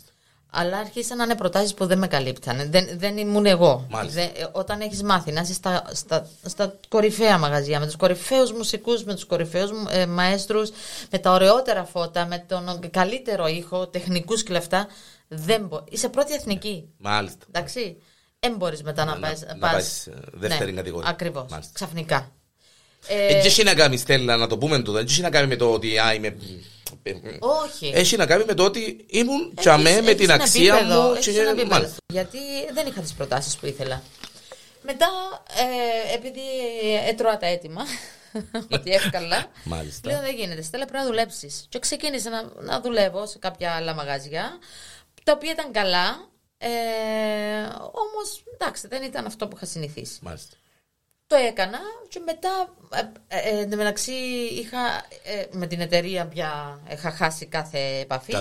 Αλλά αρχίσαν να είναι προτάσεις που δεν με καλύπτανε. Δεν ήμουν εγώ. Όταν έχεις μάθει να είσαι στα κορυφαία μαγαζιά, με τους κορυφαίους μουσικούς, με τους κορυφαίους μαέστρους, με τα ωραιότερα φώτα, με τον καλύτερο ήχο, τεχνικούς και λεφτά, είσαι πρώτη εθνική. Μάλιστα. Εντάξει. Δεν μπορείς μετά να πας δεύτερη κατηγορία. Ακριβώς. Μάλιστα. Ξαφνικά. Έχει να κάνει, Στέλλα, να το πούμε τούτο. Έχει να κάνει με το ότι είμαι. Όχι. Έχει να κάνει με το ότι ήμουν τσαμέ με την αξία μου. Γιατί δεν είχα τις προτάσεις που ήθελα. Μετά, επειδή έτρωα τα έτοιμα, ότι εύκολα, λέω δεν γίνεται. Στέλλα, πρέπει να δουλέψεις. Και ξεκίνησα να δουλεύω σε κάποια άλλα μαγαζιά, τα οποία ήταν καλά, όμως εντάξει, δεν ήταν αυτό που είχα συνηθίσει. Μάλιστα. Το έκανα και μετά μεταξύ είχα με την εταιρεία πια είχα χάσει κάθε επαφή.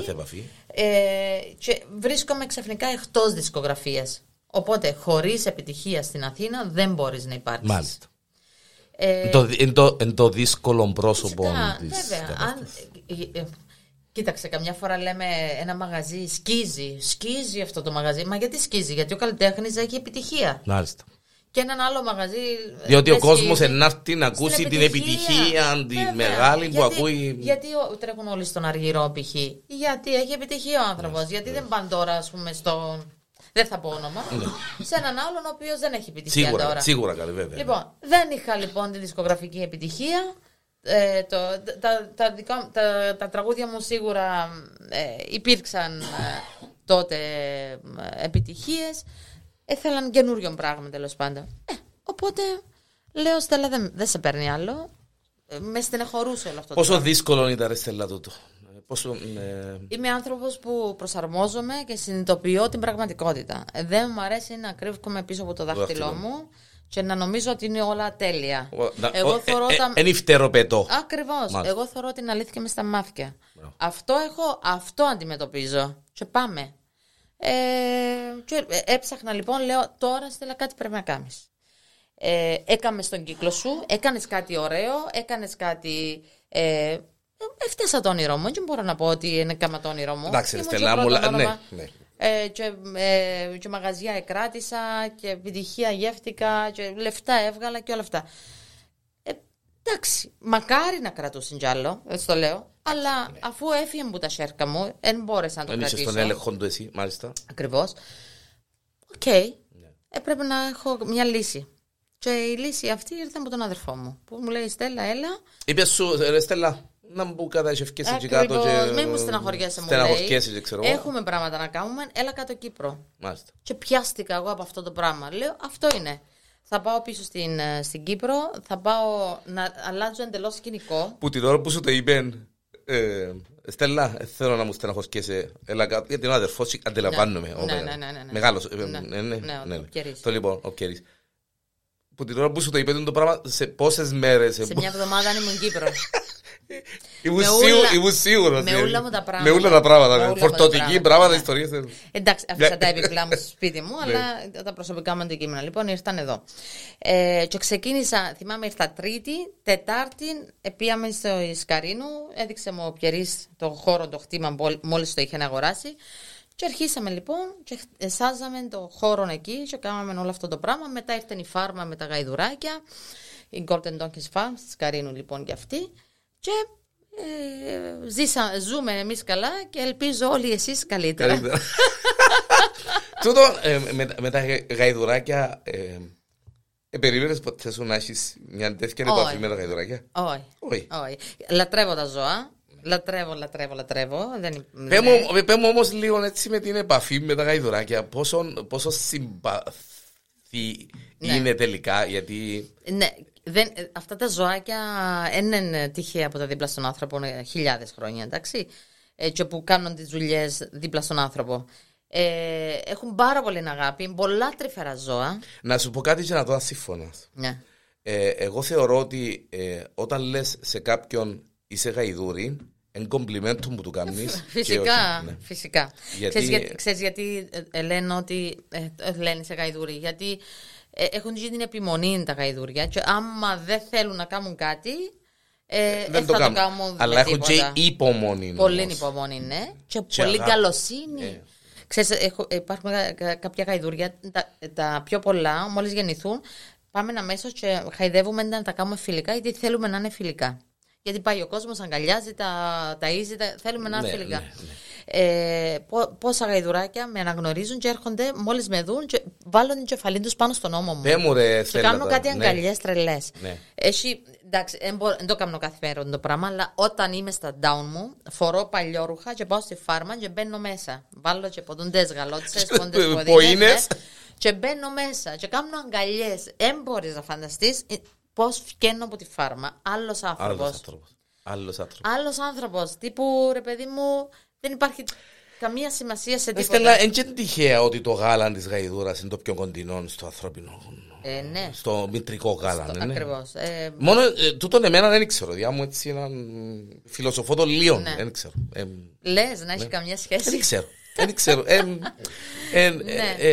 Και βρίσκομαι ξαφνικά εκτός δισκογραφίας. Οπότε χωρίς επιτυχία στην Αθήνα δεν μπορείς να υπάρξεις. Μάλιστα. Εν το δύσκολο πρόσωπο της. Βέβαια. Κοίταξε, καμιά φορά λέμε ένα μαγαζί σκίζει αυτό το μαγαζί. Μα γιατί σκίζει? Γιατί ο καλλιτέχνης έχει επιτυχία. Μάλιστα. Και έναν άλλο μαγαζί. Διότι ο κόσμος ενάρτη να ακούσει την επιτυχία, τη μεγάλη που ακούει. Γιατί τρέχουν όλοι στον Αργυρό, π.χ. Γιατί έχει επιτυχία ο άνθρωπος. Γιατί δεν πάνε τώρα, ας πούμε, στον. Δεν θα πω όνομα. Σε έναν άλλον ο οποίος δεν έχει επιτυχία σίγουρα, τώρα. Σίγουρα, καλή, βέβαια. Λοιπόν, δεν είχα λοιπόν τη δισκογραφική επιτυχία. Τα τραγούδια μου σίγουρα υπήρξαν τότε επιτυχίες. Έθελαν καινούριο πράγμα, τέλος πάντων. Οπότε λέω, Στέλλα, δεν σε παίρνει άλλο. Με στεναχωρούσε όλο αυτό. Πόσο δύσκολο ήταν, Στέλλα, τούτο? Είμαι άνθρωπος που προσαρμόζομαι και συνειδητοποιώ την πραγματικότητα. Δεν μου αρέσει να κρύβομαι πίσω από το δάχτυλό μου και να νομίζω ότι είναι όλα τέλεια. Είναι φτεροπετό. Ακριβώς. Εγώ θεωρώ την αλήθεια και μες στα μάφια. Αυτό έχω, αυτό αντιμετωπίζω. Και πάμε. Και έψαχνα λοιπόν, λέω τώρα, Στέλλα, κάτι πρέπει να κάνεις. Έκαμε στον κύκλο σου, έκανες κάτι ωραίο, έκανες κάτι. Έφτασα το όνειρό μου, δεν μπορώ να πω ότι έκανα το όνειρό μου. Εντάξει, Στέλλα, ναι. και μαγαζιά εκράτησα και επιτυχία γεύτηκα και λεφτά έβγαλα και όλα αυτά. Εντάξει, μακάρι να κρατούσαν κι άλλο, έτσι το λέω, αλλά ναι, αφού έφυγε από τα σέρκα μου, δεν μπόρεσα να το κρατήσω. Είσαι στον έλεγχο του εσύ, μάλιστα. Ακριβώς. Οκ. Ναι. Έπρεπε να έχω μια λύση. Και η λύση αυτή ήρθε από τον αδερφό μου, που μου λέει «Στέλλα, έλα». Είπε σου «Ρε Στέλλα, να μου κατασκευκέσεις και κάτω». Και... «Μην μου στεναχωριέσαι», μου λέει, «έχουμε πράγματα να κάνουμε, έλα κάτω Κύπρο». Μάλιστα. Και πιάστηκα εγώ από αυτό το πράγμα. Λέω «Αυτό είναι». Θα πάω πίσω στην Κύπρο, θα πάω να αλλάζω εντελώς σκηνικό. Που την ώρα που σου το είπεν, Στέλλα, θέλω να μου στεναχωριέσαι, γιατί είναι ο αδερφός, αντιλαμβάνομαι. Μεγάλος. Ναι, το λοιπόν, ο Κέρης. Που την ώρα που σου το είπε το πράγμα, σε πόσες μέρες. Σε μια εβδομάδα ήμουν Κύπρο. Ήμουν σίγουρος. Με όλα μου τα πράγματα. Φορτωτική πράγματα, ιστορίες. Εντάξει, αφήσα τα επιπλά μου στο σπίτι μου, αλλά τα προσωπικά μου αντικείμενα. Λοιπόν, ήρθαν εδώ. Και ξεκίνησα, θυμάμαι, ήρθα Τρίτη, Τετάρτη, πήγαμε στο Ισκαρίνου, έδειξε μου ο Πιερίς το χώρο, το χτήμα μόλις το είχε αγοράσει. Και αρχίσαμε λοιπόν και εσάζαμε το χώρο εκεί και κάναμε όλο αυτό το πράγμα. Μετά ήρθε η φάρμα με τα γαϊδουράκια, η Golden Donkeys Farm, στη Σκαρίνου λοιπόν και αυτή. Και ζούμε εμείς καλά και ελπίζω όλοι εσείς καλύτερα. Τούτο με τα γαϊδουράκια, περίμενες ποτέ σου να έχεις μια τέτοια επαφή με τα γαϊδουράκια? Όχι. Λατρεύω τα ζώα. Λατρεύω. Πες μου όμως λίγο έτσι με την επαφή με τα γαϊδουράκια, πόσο συμπαθή είναι τελικά, γιατί... Ναι, αυτά τα ζωάκια είναι τυχαία από τα δίπλα στον άνθρωπο χιλιάδες χρόνια, εντάξει, και που κάνουν τις δουλειές δίπλα στον άνθρωπο. Έχουν πάρα πολύ αγάπη, πολλά τρυφερά ζώα. Να σου πω κάτι και να το ασύμφωνας. Ναι. Εγώ θεωρώ ότι όταν λες σε κάποιον είσαι γαϊδούρη, εν κομπλιμέντου που του κάνεις. Φυσικά, ναι. Φυσικά. Ξέρεις γιατί λένε ότι λένε σε γαϊδούρη? Γιατί έχουν την επιμονή τα γαϊδούρια και άμα δεν θέλουν να κάνουν κάτι, δεν θα το κάνουν. Αλλά έχουν και υπομονή. Πολύ υπομονή, ναι. Και πολύ καλοσύνη. Ναι. Ξέρεις, υπάρχουν κάποια γαϊδούρια, τα πιο πολλά, μόλις γεννηθούν, πάμε αμέσως και χαϊδεύουμε να τα κάνουμε φιλικά, γιατί θέλουμε να είναι φιλικά. Γιατί πάει ο κόσμος, αγκαλιάζει, ταΐζει, θέλουμε να είναι φιλικά. Πόσα γαϊδουράκια με αναγνωρίζουν και έρχονται, μόλις με δουν, και βάλουν την κεφαλή τους πάνω στον ώμο μου. Και κάνουν κάτι αγκαλιές τρελές. Εντάξει, δεν το κάνω κάθε μέρα το πράγμα, αλλά όταν είμαι στα down μου, φορώ παλιόρουχα και πάω στη φάρμα και μπαίνω μέσα. Βάλω και ποντοντές γαλότσες, ποντοντές ποδίνες. Και μπαίνω μέσα και κάνω αγκαλιές. Δεν μπορείς να φανταστείς πώς βγαίνω από τη φάρμα. Άλλος άνθρωπος. Τύπου, ρε παιδί μου, δεν υπάρχει καμία σημασία σε τίποτα. Στέλλα, είναι και τυχαία ότι το γάλα της γαϊδούρας είναι το πιο κοντινό στο ανθρώπινο. Ναι. Στο μητρικό γάλα. Ναι. Ακριβώς. Μόνο τούτον εμένα δεν ξέρω. Διά μου έτσι έναν φιλοσοφό των λίων. Ναι. Δεν ξέρω. Λες να έχει καμία σχέση? Δεν ξέρω.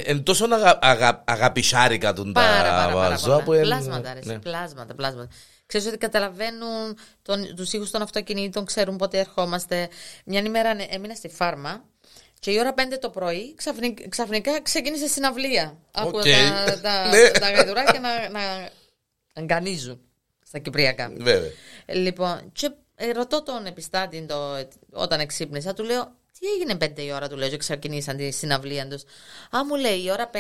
Εν τόσο αγαπησάρικα του τα ζώα που πλάσματα. Ξέρεις ότι καταλαβαίνουν τους ήχους των αυτοκινήτων, ξέρουν πότε ερχόμαστε. Μια ημέρα έμεινα στη φάρμα και η ώρα 5 το πρωί ξαφνικά ξεκίνησε συναυλία. Άκουγα τα γαϊδουράκια να αγκανίζουν στα κυπριακά. Λοιπόν, και ρωτώ τον επιστάτη όταν εξύπνησα, του λέω τι έγινε 5 η ώρα, του λέω, και ξεκινήσαν τη συναυλία τους. Α, μου λέει, η ώρα 5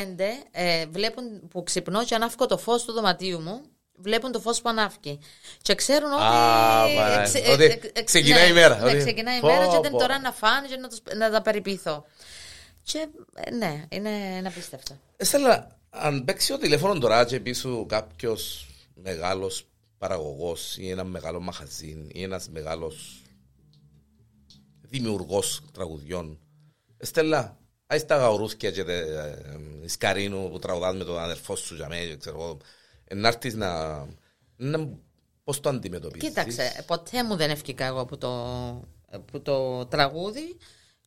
βλέπουν που ξυπνώ και ανάφκω το φως του δωματίου μου, βλέπουν το φως που ανάφκει. Και ξέρουν ότι... ξεκινάει η μέρα. Ξεκινάει η μέρα και δεν τώρα να φάνε και να τα περιποιηθώ. Και ναι, είναι απίστευτο. Στέλλα, αν παίξει το τηλέφωνο τώρα και πίσω κάποιος μεγάλος παραγωγός ή ένα μεγάλο μαχαζίν ή ένας μεγάλος δημιουργός τραγουδιών, Στέλλα, άι στα γαουρούσκια και Ισκαρίνου που τραγουδάς με τον αδερφό σου για μένα, να έρθεις να... πώς το αντιμετωπίσεις? Κοίταξε, ποτέ μου δεν ευκήκα εγώ από το τραγούδι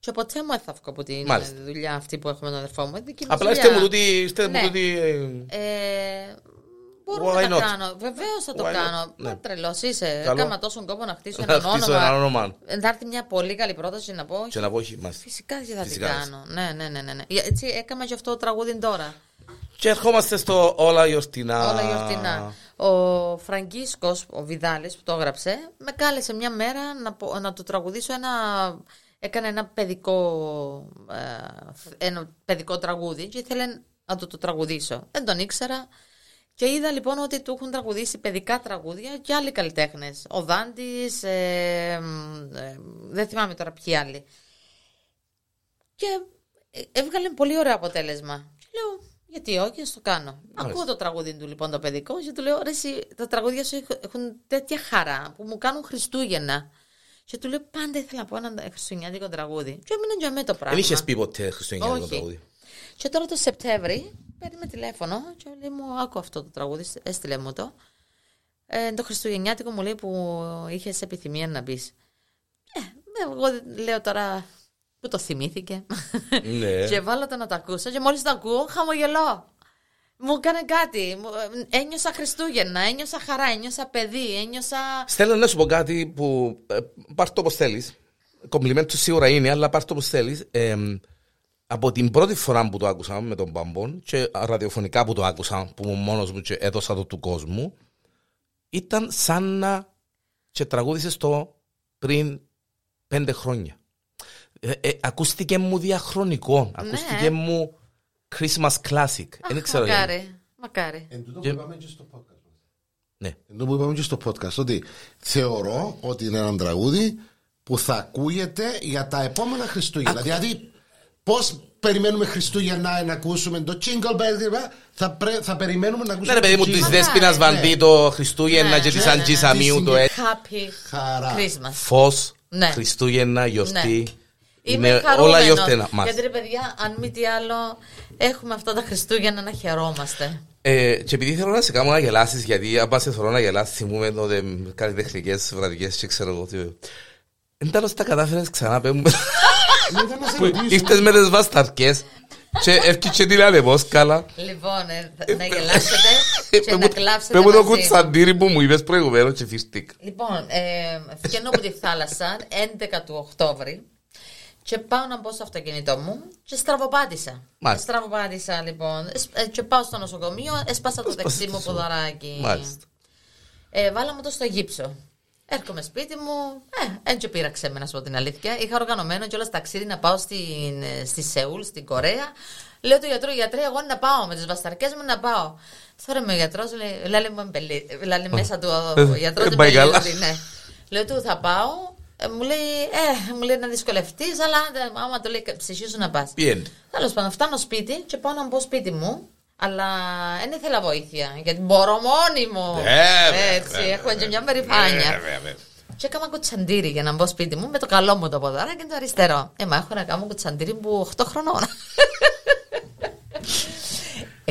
και ποτέ μου έφταυκω από τη δουλειά αυτή που έχουμε τον αδερφό μου. Απλά είστε μου τούτη... Μπορώ να το κάνω. Βεβαίως θα το κάνω. Ναι. Τρελός είσαι. Έκανα τόσο κόπο να χτίσω έναν όνομα. Θα έρθει μια πολύ καλή πρόταση να πω. Και να πω όχι. Φυσικά και θα την κάνω. Ναι. Έτσι έκανα και αυτό το τραγούδι τώρα. Και ερχόμαστε στο Όλα Γιορτινά. Όλα Γιορτινά. Ο Φραγκίσκος, ο Βιδάλης που το έγραψε, με κάλεσε μια μέρα να του τραγουδήσω ένα. Έκανε ένα παιδικό τραγούδι και ήθελε να το τραγουδήσω. Δεν τον ήξερα. Και είδα λοιπόν ότι του έχουν τραγουδήσει παιδικά τραγούδια και άλλοι καλλιτέχνες. Ο Δάντης, δεν θυμάμαι τώρα ποιοι άλλοι. Και έβγαλε πολύ ωραίο αποτέλεσμα. Και λέω, γιατί όχι, ας το κάνω. Ακούω το τραγούδι του λοιπόν το παιδικό και του λέω, ρε εσύ, τα τραγούδια σου έχουν τέτοια χαρά που μου κάνουν Χριστούγεννα. Και του λέω, πάντα ήθελα να πω ένα χριστουγεννιάτικο τραγούδι. Και έμειναν για μένα το πράγμα. Δεν είχες πει ποτέ χριστουγεννιάτικο τραγούδι. Και τώρα το Σεπτέμβρη παίρνει με τηλέφωνο και λέει μου, άκου αυτό το τραγούδι, έστειλε μου το. Το χριστουγεννιάτικο μου λέει που είχες επιθυμία να μπεις. Εγώ λέω τώρα που το θυμήθηκε. Ναι. Και βάλω το να το ακούσω και μόλις το ακούω χαμογελώ. Μου έκανε κάτι. Ένιωσα Χριστούγεννα, ένιωσα χαρά, ένιωσα παιδί, ένιωσα. Θέλω να σου πω κάτι που πάρ' το όπως θέλεις. Κομπλιμέντου σίγουρα είναι, αλλά πάρ' το όπως θέλεις. Από την πρώτη φορά που το άκουσα με τον Παμπών και ραδιοφωνικά που το άκουσα, που μόνος μου και έδωσα το του κόσμου, ήταν σαν να και τραγούδισες το πριν 5 χρόνια. Ακούστηκε μου διαχρονικό, ακούστηκε μου. Christmas classic. Δεν ξέρω. Μακάρι. Εν τούτο που είπαμε και στο podcast. Ναι. Εν τούτο που είπαμε και στο podcast. Ότι θεωρώ ότι είναι ένα τραγούδι που θα ακούγεται για τα επόμενα Χριστούγεννα. Δηλαδή, πώς περιμένουμε Χριστούγεννα να ακούσουμε το Jingle Bell, θα περιμένουμε να ακούσουμε. Ναι, παιδί μου, τη Δέσπινα Βανδί το Χριστούγεννα και τη Αντζή Αμίου το έτσι. Happy Φως, Χριστούγεννα, γιορτή. Είμαι χαρούμενος, γιατί ρε παιδιά, αν μη τι άλλο, έχουμε αυτά τα Χριστούγεννα να χαιρόμαστε. Και επειδή θέλω να σε κάνω να γελάσεις, γιατί αν πας σε θέλω να γελάσεις, θυμούμε τότε κάτι τεχνικές βραδικές και ξέρω εγώ τι. Εν τέλος τα κατάφερες ξανά, πέμπουμε. Ήρθες με τις βασταρκές και έφτιαξε την ανεμόσκαλα. Λοιπόν, να γελάσετε και να κλάψετε μαζί. Πέμπω το κουτσαντήρι που μου είπες προηγουμένως και φίστηκα. Λοιπόν, φγαίνω από τη θάλασσα 11 του Οκτώβρη. Και πάω να μπω στο αυτοκίνητό μου και στραβοπάτησα. Στραβοπάτησα λοιπόν. Και πάω στο νοσοκομείο, έσπασα το δεξί μου ποδαράκι. Βάλα μου το στο γύψο. Έρχομαι σπίτι μου. Έτσι πήραξε με να σου πω την αλήθεια. Είχα οργανωμένο κιόλας ταξίδι να πάω στη Σεούλ, στην Κορέα. Λέω του γιατρού, γιατρέ, εγώ να πάω με τις βασταρκές μου να πάω. Τώρα με ο γιατρός λέει μέσα του ο γιατρός. Δεν πάει καλά. Λέω του θα πάω. Μου λέει να δυσκολευτείς, αλλά άμα το λέει ψυχή σου να πας. Τέλος πάντων, φτάνω σπίτι και πάω να μπω σπίτι μου, αλλά δεν ήθελα βοήθεια, γιατί μπορώ μόνη μου. Έτσι, έχω και μια περηφάνεια. Και έκανα κουτσαντήρι για να μπω σπίτι μου με το καλό μου το ποδάρα και το αριστερό. Μα έχω να κάνω κουτσαντήρι που 8 χρονών.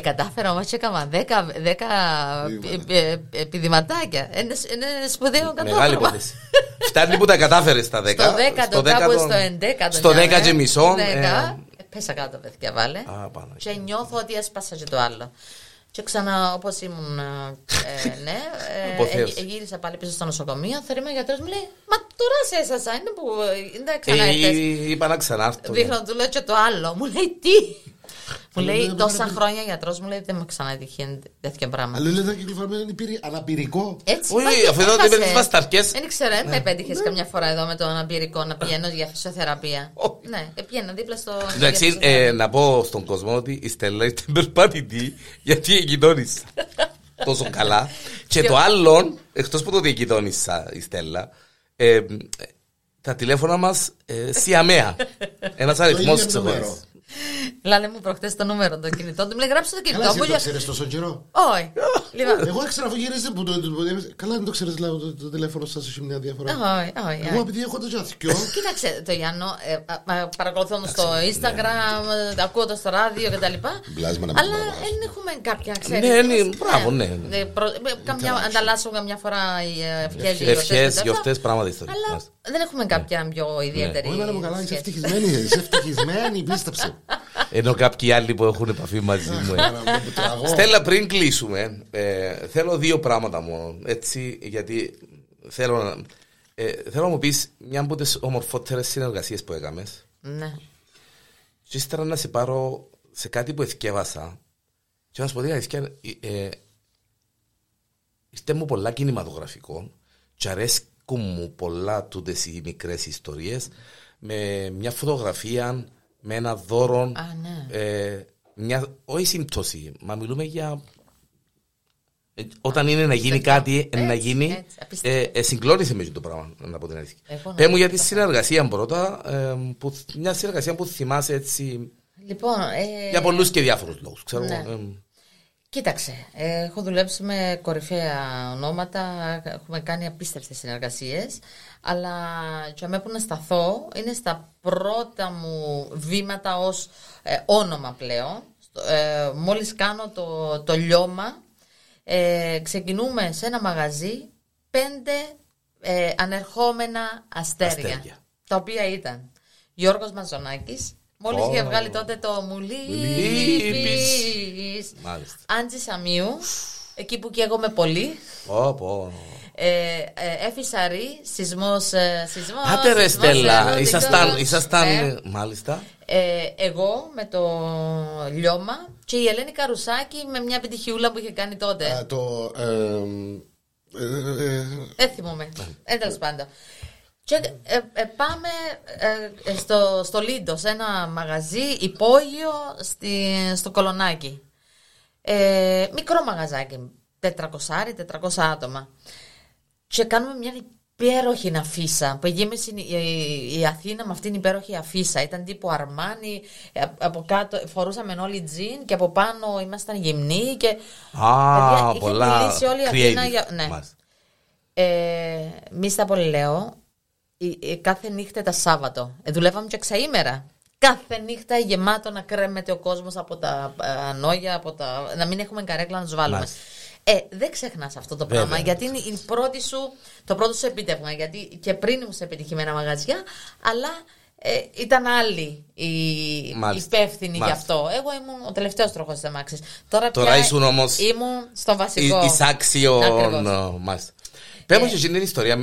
Κατάφερα όμως και έκανα 10 επιδηματάκια. Είναι σπουδαίο κατόρθωμα. Φτάνει που τα κατάφερες τα 10. Στο 10, στο 11. Στο 10 και μισό. Πέσα κάτω παιδιά βάλε. Και νιώθω ότι έσπασα και το άλλο. Και ξανά όπως ήμουν, ναι, γύρισα πάλι πίσω στο νοσοκομείο. Θερήμα ο γιατρός μου λέει, μα τώρα σε έσασα, είναι που ξαναέρθες. Είπα να ξανάρθω. Δείχνω του λέω και το άλλο. Μου λέει τι. Μου λέει τόσα χρόνια γιατρός μου λέει δεν με ξανατυχεί τέτοια πράγματα. Αλλά λέει ήταν κυκλοφορημένο αναπηρικό. Έτσι. Όχι, αφού εδώ δεν παίρνεις βασταρκές. Δεν ξέρω, δεν με πέτυχες καμιά φορά εδώ με το αναπηρικό να πηγαίνω για φυσιοθεραπεία. Ναι, πηγαίνω δίπλα στο. Εντάξει, να πω στον κόσμο ότι η Στέλλα ήταν περπατητή γιατί εγκοινώνησα τόσο καλά. Και το άλλο, εκτός που το εγκοινώνησα η Στέλλα. Τα τηλέφωνα μας Σιαμαία. Ένας αριθμός ξεχωρίζει. Λάλε μου προχτές το νούμερο το κινητό του. Μου λέει γράψε το κινητό. Καλά, εσύ το ξέρεις τόσο καιρό. Όχι. Εγώ έξερα αφού γυρίζετε. Καλά δεν το ξέρεις το τηλέφωνο σας έχει μια διαφορά. Όχι. Εγώ επειδή έχω το τζαθιό. Κοίταξε το Γιάννο. Παρακολουθώ στο Instagram. Ακούω το στο ράδιο κτλ. Αλλά δεν έχουμε κάποια ξέρεις. Ναι, μπράβο, ναι. Ανταλλάσσω καμιά φορά ευχές, γιορτές, πράγματα. Αλλά δεν έχουμε κάποια πιο ιδιαίτερη. Όχι, είσαι ευτυχισμένη, πίστεψε. Ενώ κάποιοι άλλοι που έχουν επαφή μαζί μου. Στέλλα, πριν κλείσουμε, θέλω δύο πράγματα μόνο. Έτσι, γιατί θέλω να μου πεις μια από τις ομορφότερες συνεργασίες που έκαμε. Ναι. Και ύστερα να σε πάρω σε κάτι που εθιέβασα. Και να σου πω ότι ήρθε μου πολλά κινηματογραφικό και αρέσκουν μου πολλά τούτες οι μικρές ιστορίες με μια φωτογραφία, με ένα δώρο, ναι. Όχι σύμπτωση, μα μιλούμε για όταν είναι να γίνει κάτι, να γίνει, συγκλώνησε με το πράγμα, να πω την αλήθεια. Πέ μου για τη συνεργασία πρώτα, μια συνεργασία που θυμάσαι έτσι, λοιπόν, για πολλούς και διάφορους λόγους, ξέρω. Ναι. Κοίταξε, έχω δουλέψει με κορυφαία ονόματα, έχουμε κάνει απίστευτες συνεργασίες, αλλά για μένα που να σταθώ είναι στα πρώτα μου βήματα ως όνομα πλέον. Μόλις κάνω το λιώμα, ξεκινούμε σε ένα μαγαζί 5 ανερχόμενα αστέρια, τα οποία ήταν Γιώργος Μαζοννάκης. Μόλις είχε βγάλει τότε το «Μου λείπεις», Άντζη Αμίου, εκεί που και εγώ με πολύ. Έφη Σαρή, σεισμός. Άτε ρε Στέλλα, ήσασταν, μάλιστα. Εγώ με το λιώμα και η Ελένη Καρουσάκη με μια επιτυχιούλα που είχε κάνει τότε. Δεν θυμόμαι, τέλος πάντων. Και πάμε στο Λίντο, σε ένα μαγαζί υπόγειο στο Κολονάκι. Μικρό μαγαζάκι, 400 άτομα. Και κάνουμε μια υπέροχη αφίσα που γέμισε η Αθήνα με αυτήν την υπέροχη αφίσα. Ήταν τύπου Αρμάνι, από κάτω φορούσαμε όλοι τζιν και από πάνω ήμασταν γυμνοί. Και είχε μιλήσει όλη η Αθήνα. Ναι. Μη στα πολύ λέω. Κάθε νύχτα τα Σάββατο. Δουλεύαμε και εξαήμερα. Κάθε νύχτα γεμάτο να κρέμεται ο κόσμος από τα νόγια, να μην έχουμε καρέκλα να τους βάλουμε. Δεν ξεχνάς αυτό το πράγμα, γιατί είναι το πρώτο σου επίτευγμα. Γιατί και πριν ήμουν σε επιτυχημένα μαγαζιά, αλλά ήταν άλλοι υπεύθυνοι γι' αυτό. Εγώ ήμουν ο τελευταίος τροχός της αμάξης. Τώρα ήσουν όμως. Ήμουν στον βασικό. Εισάξιο. Μάλιστα. Πέμπω και την ιστορία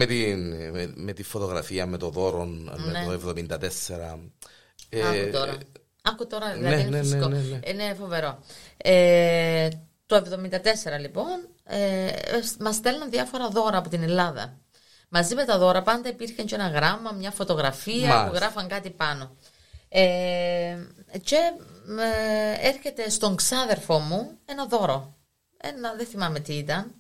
με τη φωτογραφία, με το δώρο, με το 1974. Άκου τώρα, δηλαδή είναι φυσικό. Είναι φοβερό. Το 1974 λοιπόν, μας στέλναν διάφορα δώρα από την Ελλάδα. Μαζί με τα δώρα πάντα υπήρχε και ένα γράμμα, μια φωτογραφία που γράφαν κάτι πάνω. Και έρχεται στον ξάδερφό μου ένα δώρο. Δεν θυμάμαι τι ήταν.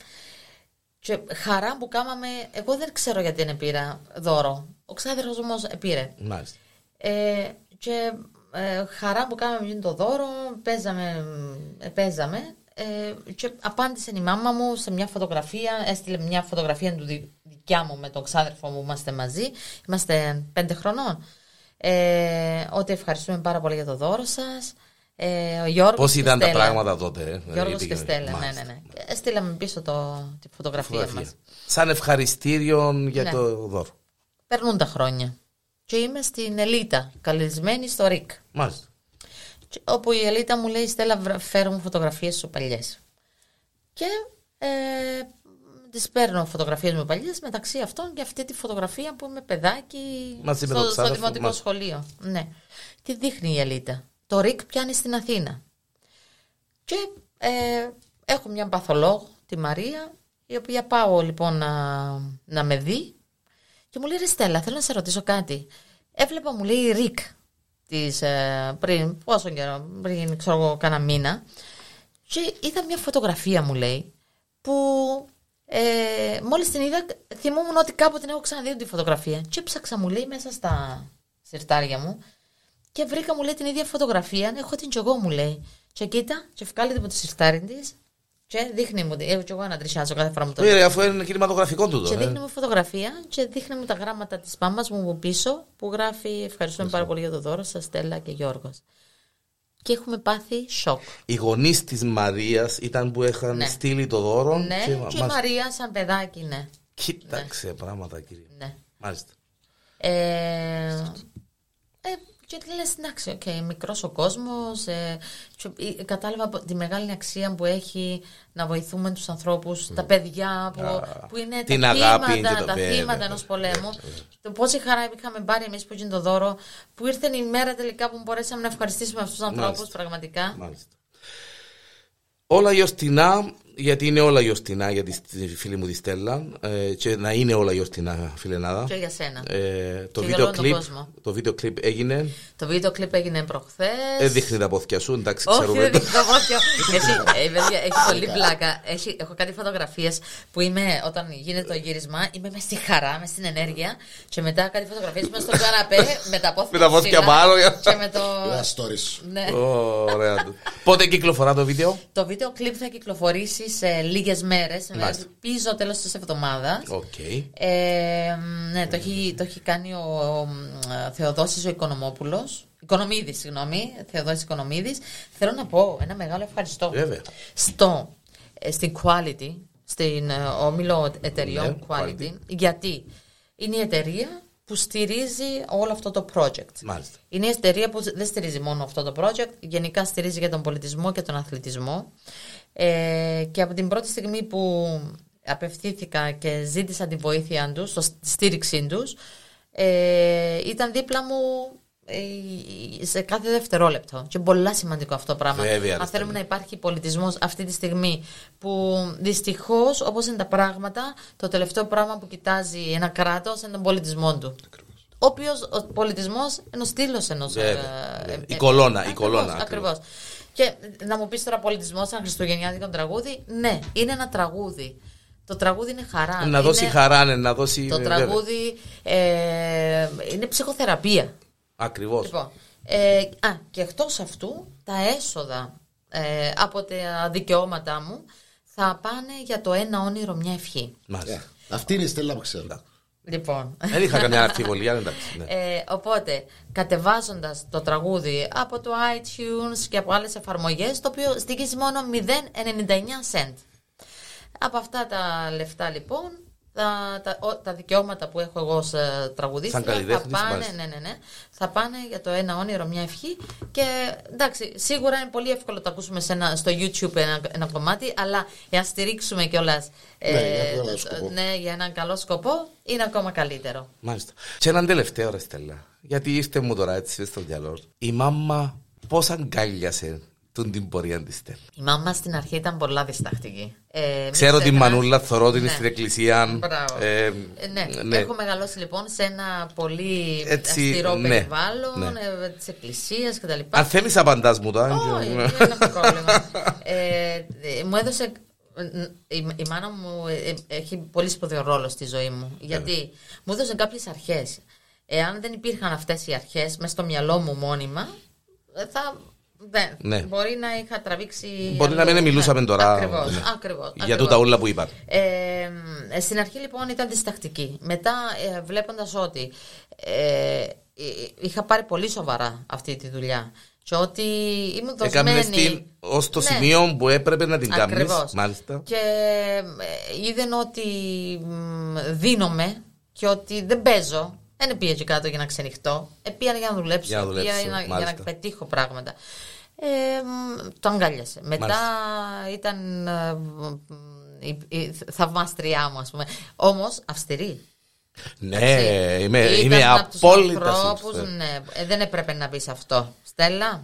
Και χαρά που κάμαμε, εγώ δεν ξέρω γιατί δεν πήρα δώρο. Ο ξάδερφος όμως πήρε. Μάλιστα. Και χαρά που κάμαμε γίνει το δώρο, παίζαμε. Και απάντησε η μάμα μου σε μια φωτογραφία, έστειλε μια φωτογραφία του δικιά μου με τον ξάδερφο μου, είμαστε μαζί, είμαστε 5 χρονών. Ότι ευχαριστούμε πάρα πολύ για το δώρο σας. Πώς ήταν τα πράγματα τότε, Γιώργος και Στέλλα. Ναι. Στείλαμε πίσω τη φωτογραφία μας. Σαν ευχαριστήριον για το δώρο. Περνούν τα χρόνια. Και είμαι στην Ελίτα, καλεσμένη στο ΡΙΚ. Μάλιστα. Όπου η Ελίτα μου λέει: Στέλλα, φέρω μου φωτογραφίες σου παλιές. Και τις παίρνω φωτογραφίες μου παλιές, μεταξύ αυτών και αυτή τη φωτογραφία που είμαι παιδάκι στο δημοτικό σχολείο. Ναι. Τι δείχνει η Ελίτα. Το ΡΙΚ πιάνει στην Αθήνα. Και έχω μια παθολόγο, τη Μαρία, η οποία πάω λοιπόν να με δει. Και μου λέει: Ρε Στέλλα, θέλω να σε ρωτήσω κάτι. Έβλεπα, μου λέει, ΡΙΚ πριν πόσο καιρό, πριν ξέρω εγώ κάνα μήνα. Και είδα μια φωτογραφία, μου λέει, που μόλις την είδα θυμόμουν ότι κάπου την έχω ξαναδεί τη φωτογραφία. Και ψάξα, μου λέει, μέσα στα συρτάρια μου. Και βρήκα, μου λέει, την ίδια φωτογραφία. Έχω την κι εγώ, μου λέει. Και κοίτα, και φκάλετε από τη συρτάρι τη. Και δείχνει μου. Κι εγώ ανατρισιάζω κάθε φορά μου το λέω. Αφού είναι κινηματογραφικό του. Και δείχνει μου φωτογραφία και δείχνει μου τα γράμματα τη μάμα μου πίσω που γράφει: Ευχαριστούμε πάρα πολύ για το δώρο σας, Στέλλα και Γιώργος. Και έχουμε πάθει σοκ. Οι γονείς της Μαρίας ήταν που είχαν στείλει το δώρο. Ναι, και η Μαρία σαν παιδάκι, ναι. Κοίταξε πράγματα, κύριε. Ναι. Μάλιστα. Και λες, εντάξει, okay, μικρός ο κόσμος, κατάλαβα τη μεγάλη αξία που έχει να βοηθούμε τους ανθρώπους, τα παιδιά που είναι τα θύματα ενός πολέμου. Πόση χαρά είχαμε πάρει εμείς που έγινε το δώρο, που ήρθε η μέρα τελικά που μπορέσαμε να ευχαριστήσουμε αυτούς τους ανθρώπους πραγματικά. Όλα γιορτινά, γιατί είναι όλα γιορτινά για τη φίλη μου τη Στέλλα, και να είναι όλα γιορτινά, φιλενάδα. Και για σένα. Το βίντεο κλιπ έγινε. Το βίντεο κλιπ έγινε προχθές. Δείχνει τα πόθια σου, εντάξει, ξέρουμε. Όχι, δεν δείχνει τα πόθια. Έχει πολύ πλάκα. Έχω κάτι φωτογραφίες που είμαι, όταν γίνεται το γύρισμα, είμαι μες στη χαρά, μες στην ενέργεια. Και μετά κάτι φωτογραφίες που είμαι στον καναπέ με τα πόθια. Με τα πόθια πάνω. Και με το. Ωραία. Πότε κυκλοφορά το βίντεο? Το βίντεο κλιπ θα κυκλοφορήσει σε λίγες μέρες, ελπίζω τέλος της εβδομάδας. Okay. Ναι, το έχει κάνει ο Θεοδόσης ο Οικονομόπουλος. Οικονομίδης, συγγνώμη. Θεοδόσης Οικονομίδης. Θέλω να πω ένα μεγάλο ευχαριστώ. Βέβαια. Στην Quality, στην όμιλο εταιρεία Quality, γιατί είναι η εταιρεία που στηρίζει όλο αυτό το project. Μάλιστα. Είναι η εταιρεία που δεν στηρίζει μόνο αυτό το project, γενικά στηρίζει και τον πολιτισμό και τον αθλητισμό. Και από την πρώτη στιγμή που απευθύνθηκα και ζήτησα τη βοήθεια τους, τη στήριξή τους, ήταν δίπλα μου σε κάθε δευτερόλεπτο. Και πολύ σημαντικό αυτό το πράγμα. Αν θέλουμε να υπάρχει πολιτισμός αυτή τη στιγμή, που δυστυχώς όπως είναι τα πράγματα, το τελευταίο πράγμα που κοιτάζει ένα κράτος είναι τον πολιτισμό του. Ο οποίος ο πολιτισμός είναι ο στήλος ενός. Η κολόνα. Ακριβώς. Και να μου πεις τώρα πολιτισμός, σαν χριστουγεννιάτικο τραγούδι, ναι, είναι ένα τραγούδι. Το τραγούδι είναι χαρά. Να δώσει χαρά, να δώσει. Το τραγούδι είναι ψυχοθεραπεία. Ακριβώς. Λοιπόν, και εκτός αυτού, τα έσοδα από τα δικαιώματά μου θα πάνε για το ένα όνειρο, μια ευχή. Μάλιστα. Αυτή είναι η Στέλλα που ξέρω. Λοιπόν. Δεν είχα καμιά αμφιβολία, εντάξει. Ναι. Οπότε, κατεβάζοντας το τραγούδι από το iTunes και από άλλες εφαρμογές, το οποίο στοιχίζει μόνο 0,99 cent. Από αυτά τα λεφτά, λοιπόν, τα δικαιώματα που έχω εγώ ως τραγουδίστρια θα πάνε για το ένα όνειρο, μια ευχή. Και εντάξει, σίγουρα είναι πολύ εύκολο να το ακούσουμε στο YouTube ένα κομμάτι, αλλά εάν στηρίξουμε κιόλας για έναν καλό σκοπό, είναι ακόμα καλύτερο. Μάλιστα. Και έναν τελευταίο, ρε Στέλλα, γιατί είστε μου τώρα έτσι στο διαλόγο, η μάμα πώς αγκάλιασε την πορεία της Στέλλα? Η μάμα στην αρχή ήταν πολλά διστακτική. Ξέρω την μανούλα, θωρώ την στην εκκλησία. Ναι. Έχω μεγαλώσει λοιπόν σε ένα πολύ αυστηρό περιβάλλον, της εκκλησίας κτλ. Αν θέλεις απαντάς μου τώρα. Όχι, δεν είναι πρόβλημα. Μου έδωσε. Η μάνα μου έχει πολύ σπουδαίο ρόλο στη ζωή μου, γιατί μου έδωσε κάποιες αρχές. Εάν δεν υπήρχαν αυτές οι αρχές μες στο μυαλό μου μόνιμα, μπορεί να είχα τραβήξει. Μπορεί να μην μιλούσαμε τώρα. Ακριβώς. Για τούτα όλα που είπα. Στην αρχή λοιπόν ήταν διστακτική. Μετά βλέποντας ότι είχα πάρει πολύ σοβαρά αυτή τη δουλειά και ότι ήμουν δοσμένη. Έκαμε την ως το σημείο που έπρεπε να την κάνεις. Μάλιστα. Και είδαν ότι δίνομαι και ότι δεν παίζω. Δεν πήγε και κάτω για να ξενυχτώ. Πήγα για να δουλέψω, για να πετύχω πράγματα. Το αγκάλιασε. Μετά ήταν η θαυμάστριά μου, ας πούμε. Όμως αυστηρή. Ναι, είμαι απόλυτα σύμφωνος. Δεν έπρεπε να πεις αυτό. Στέλλα,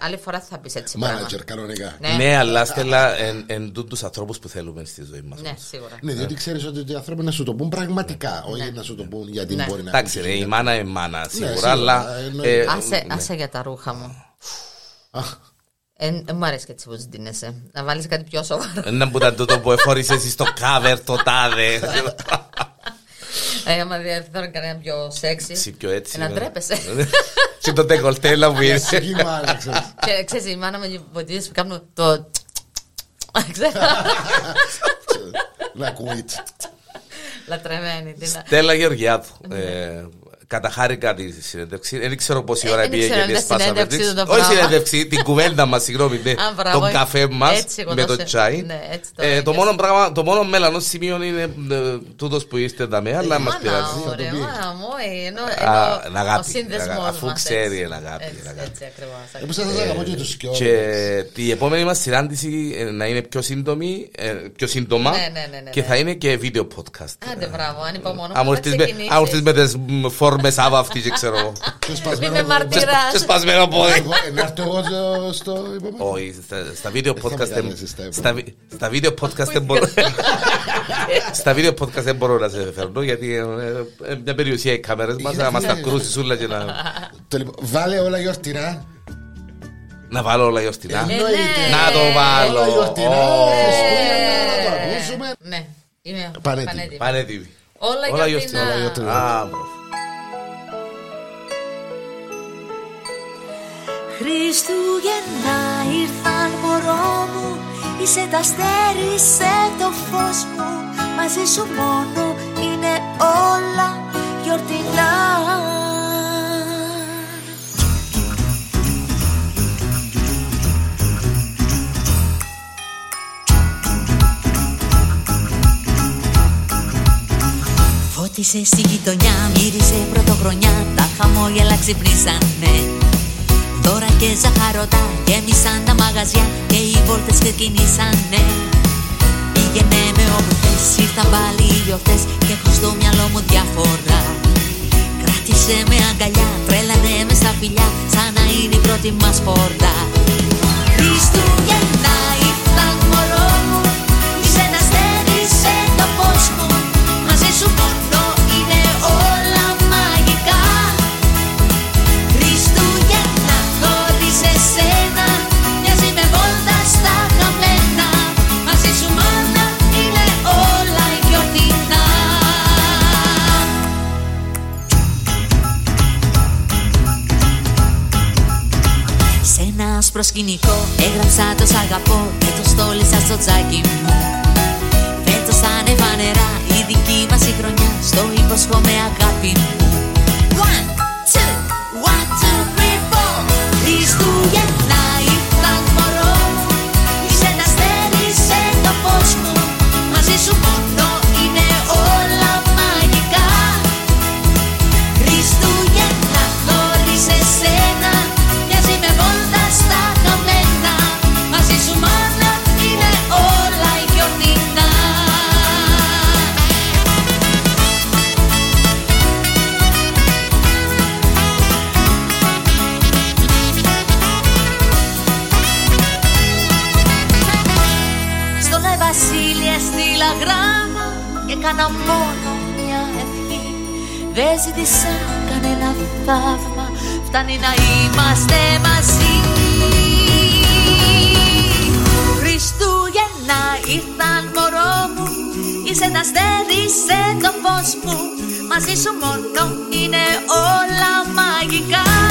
άλλη φορά θα πεις έτσι πράγμα. Μάνατζερ, κανονικά. Ναι, αλλά Στέλλα, εν τους ανθρώπους που θέλουμε στη ζωή μας. Ναι, σίγουρα. Ναι, διότι ξέρεις ότι οι άνθρωποι να σου το πούν πραγματικά, όχι να σου το πούν γιατί μπορεί να. Εντάξει, η μάνα είναι μάνα, σίγουρα, αλλά. Άσε για τα ρούχα μου. Μου αρέσει και έτσι που ζητήνεσαι. Να βάλεις κάτι πιο σοβαρό. Να μου ήταν τούτο που εφόρησες στο cover, το τάδε. Άμα δεν θέλω κανένα πιο σεξι, να ντρέπεσαι. Και το τεκολτέλα που ήρθε. Ξέρεις, η μάνα με βοηθήσεις που κάνουν το. Λακουίτ. Λατρεμένη. Στέλλα Γεωργιάδου, Καταχάρηκα τη συνέντευξη. Δεν ξέρω πόση ώρα πήγε και δεν σπάσαμε. Όχι συνέντευξη, την κουβέντα μας, συγγνώμη. Τον καφέ μας με το τσάι. Το μόνο μέλανο σημείο είναι τούτος που είστε τα μέρα, αλλά μας πειράζει. Ο σύνδεσμός μας. Αφού ξέρει, είναι αγάπη. Και την επόμενη μας συνάντηση να είναι πιο σύντομα και θα είναι και βίντεο podcast. Άντε, μπράβο, ανυπομονώ. Πόρμες άβα αυτή και ξέρω εγώ. Και σπασμένο πόδι. Ενάρτω εγώ στο υπόμενο. Όχι, στα βίντεο podcast. Στα βίντεο podcast δεν μπορώ. Στα βίντεο podcast δεν μπορώ να σε φέρνω, γιατί μια περιουσία οι κάμερες μας. Να μας τα κρούσεις όλα και να... Βάλε όλα γιορτινά. Να βάλω όλα γιορτινά. Να το βάλω. Όλα γιορτινά. Ναι, είμαι πανέτοιμη. Όλα γιορτινά. Άμρος. Χριστούγεννα ήρθαν μωρό μου, είσαι τ' αστέρι, είσαι το φως μου. Μαζί σου μόνο είναι όλα γιορτινά. Φώτισε στη γειτονιά, μύριζε πρωτοχρονιά, τα χαμόγελα ξυπνήσανε. Δώρα και ζαχαρωτά γέμισαν τα μαγαζιά και οι βόλτες ξεκινήσανε. Πήγαινε με όπου θες, ήρθαν πάλι οι γιορτές και έχω στο μυαλό μου διαφορά. Κράτησε με αγκαλιά, τρέλανε με στα φιλιά, σαν να είναι η πρώτη μας φορά. Χριστούγεννα ήρθαν μωρό μου, είσαι ένα αστέρι, είσαι το φως μου. Μαζί σου μόνο είναι όλα μαγικά. Εσένα μοιάζει με βόλτα στα χαμένα. Μαζί σου μάνα είναι όλα γιορτινά. Σ' ένα άσπρο σκηνικό έγραψα το σ' αγαπώ και το στόλισα στο τσάκι μου. Φέτος θα είναι φανερά η δική μας η χρονιά, στο υπόσχομαι αγάπη μου. One, two, one, two, three, four. Χριστούγεννα ήρθαν μωρό μου, είσαι ένα αστέρι, είσαι το φως μου. Μαζί σου μόνο είναι όλα μαγικά. Χριστούγεννα χωρίς εσένα μοιάζει με βόλτα στα χαμένα. Μαζί σου μάνα είναι όλα γιορτινά. Στείλα γράμμα και έκανα μόνο μια ευχή. Δεν ζήτησα κανένα θαύμα, φτάνει να είμαστε μαζί. Χριστούγεννα ήρθαν μωρό μου, είσαι τα αστέρι, είσαι το φως μου. Μαζί σου μόνο είναι όλα μαγικά.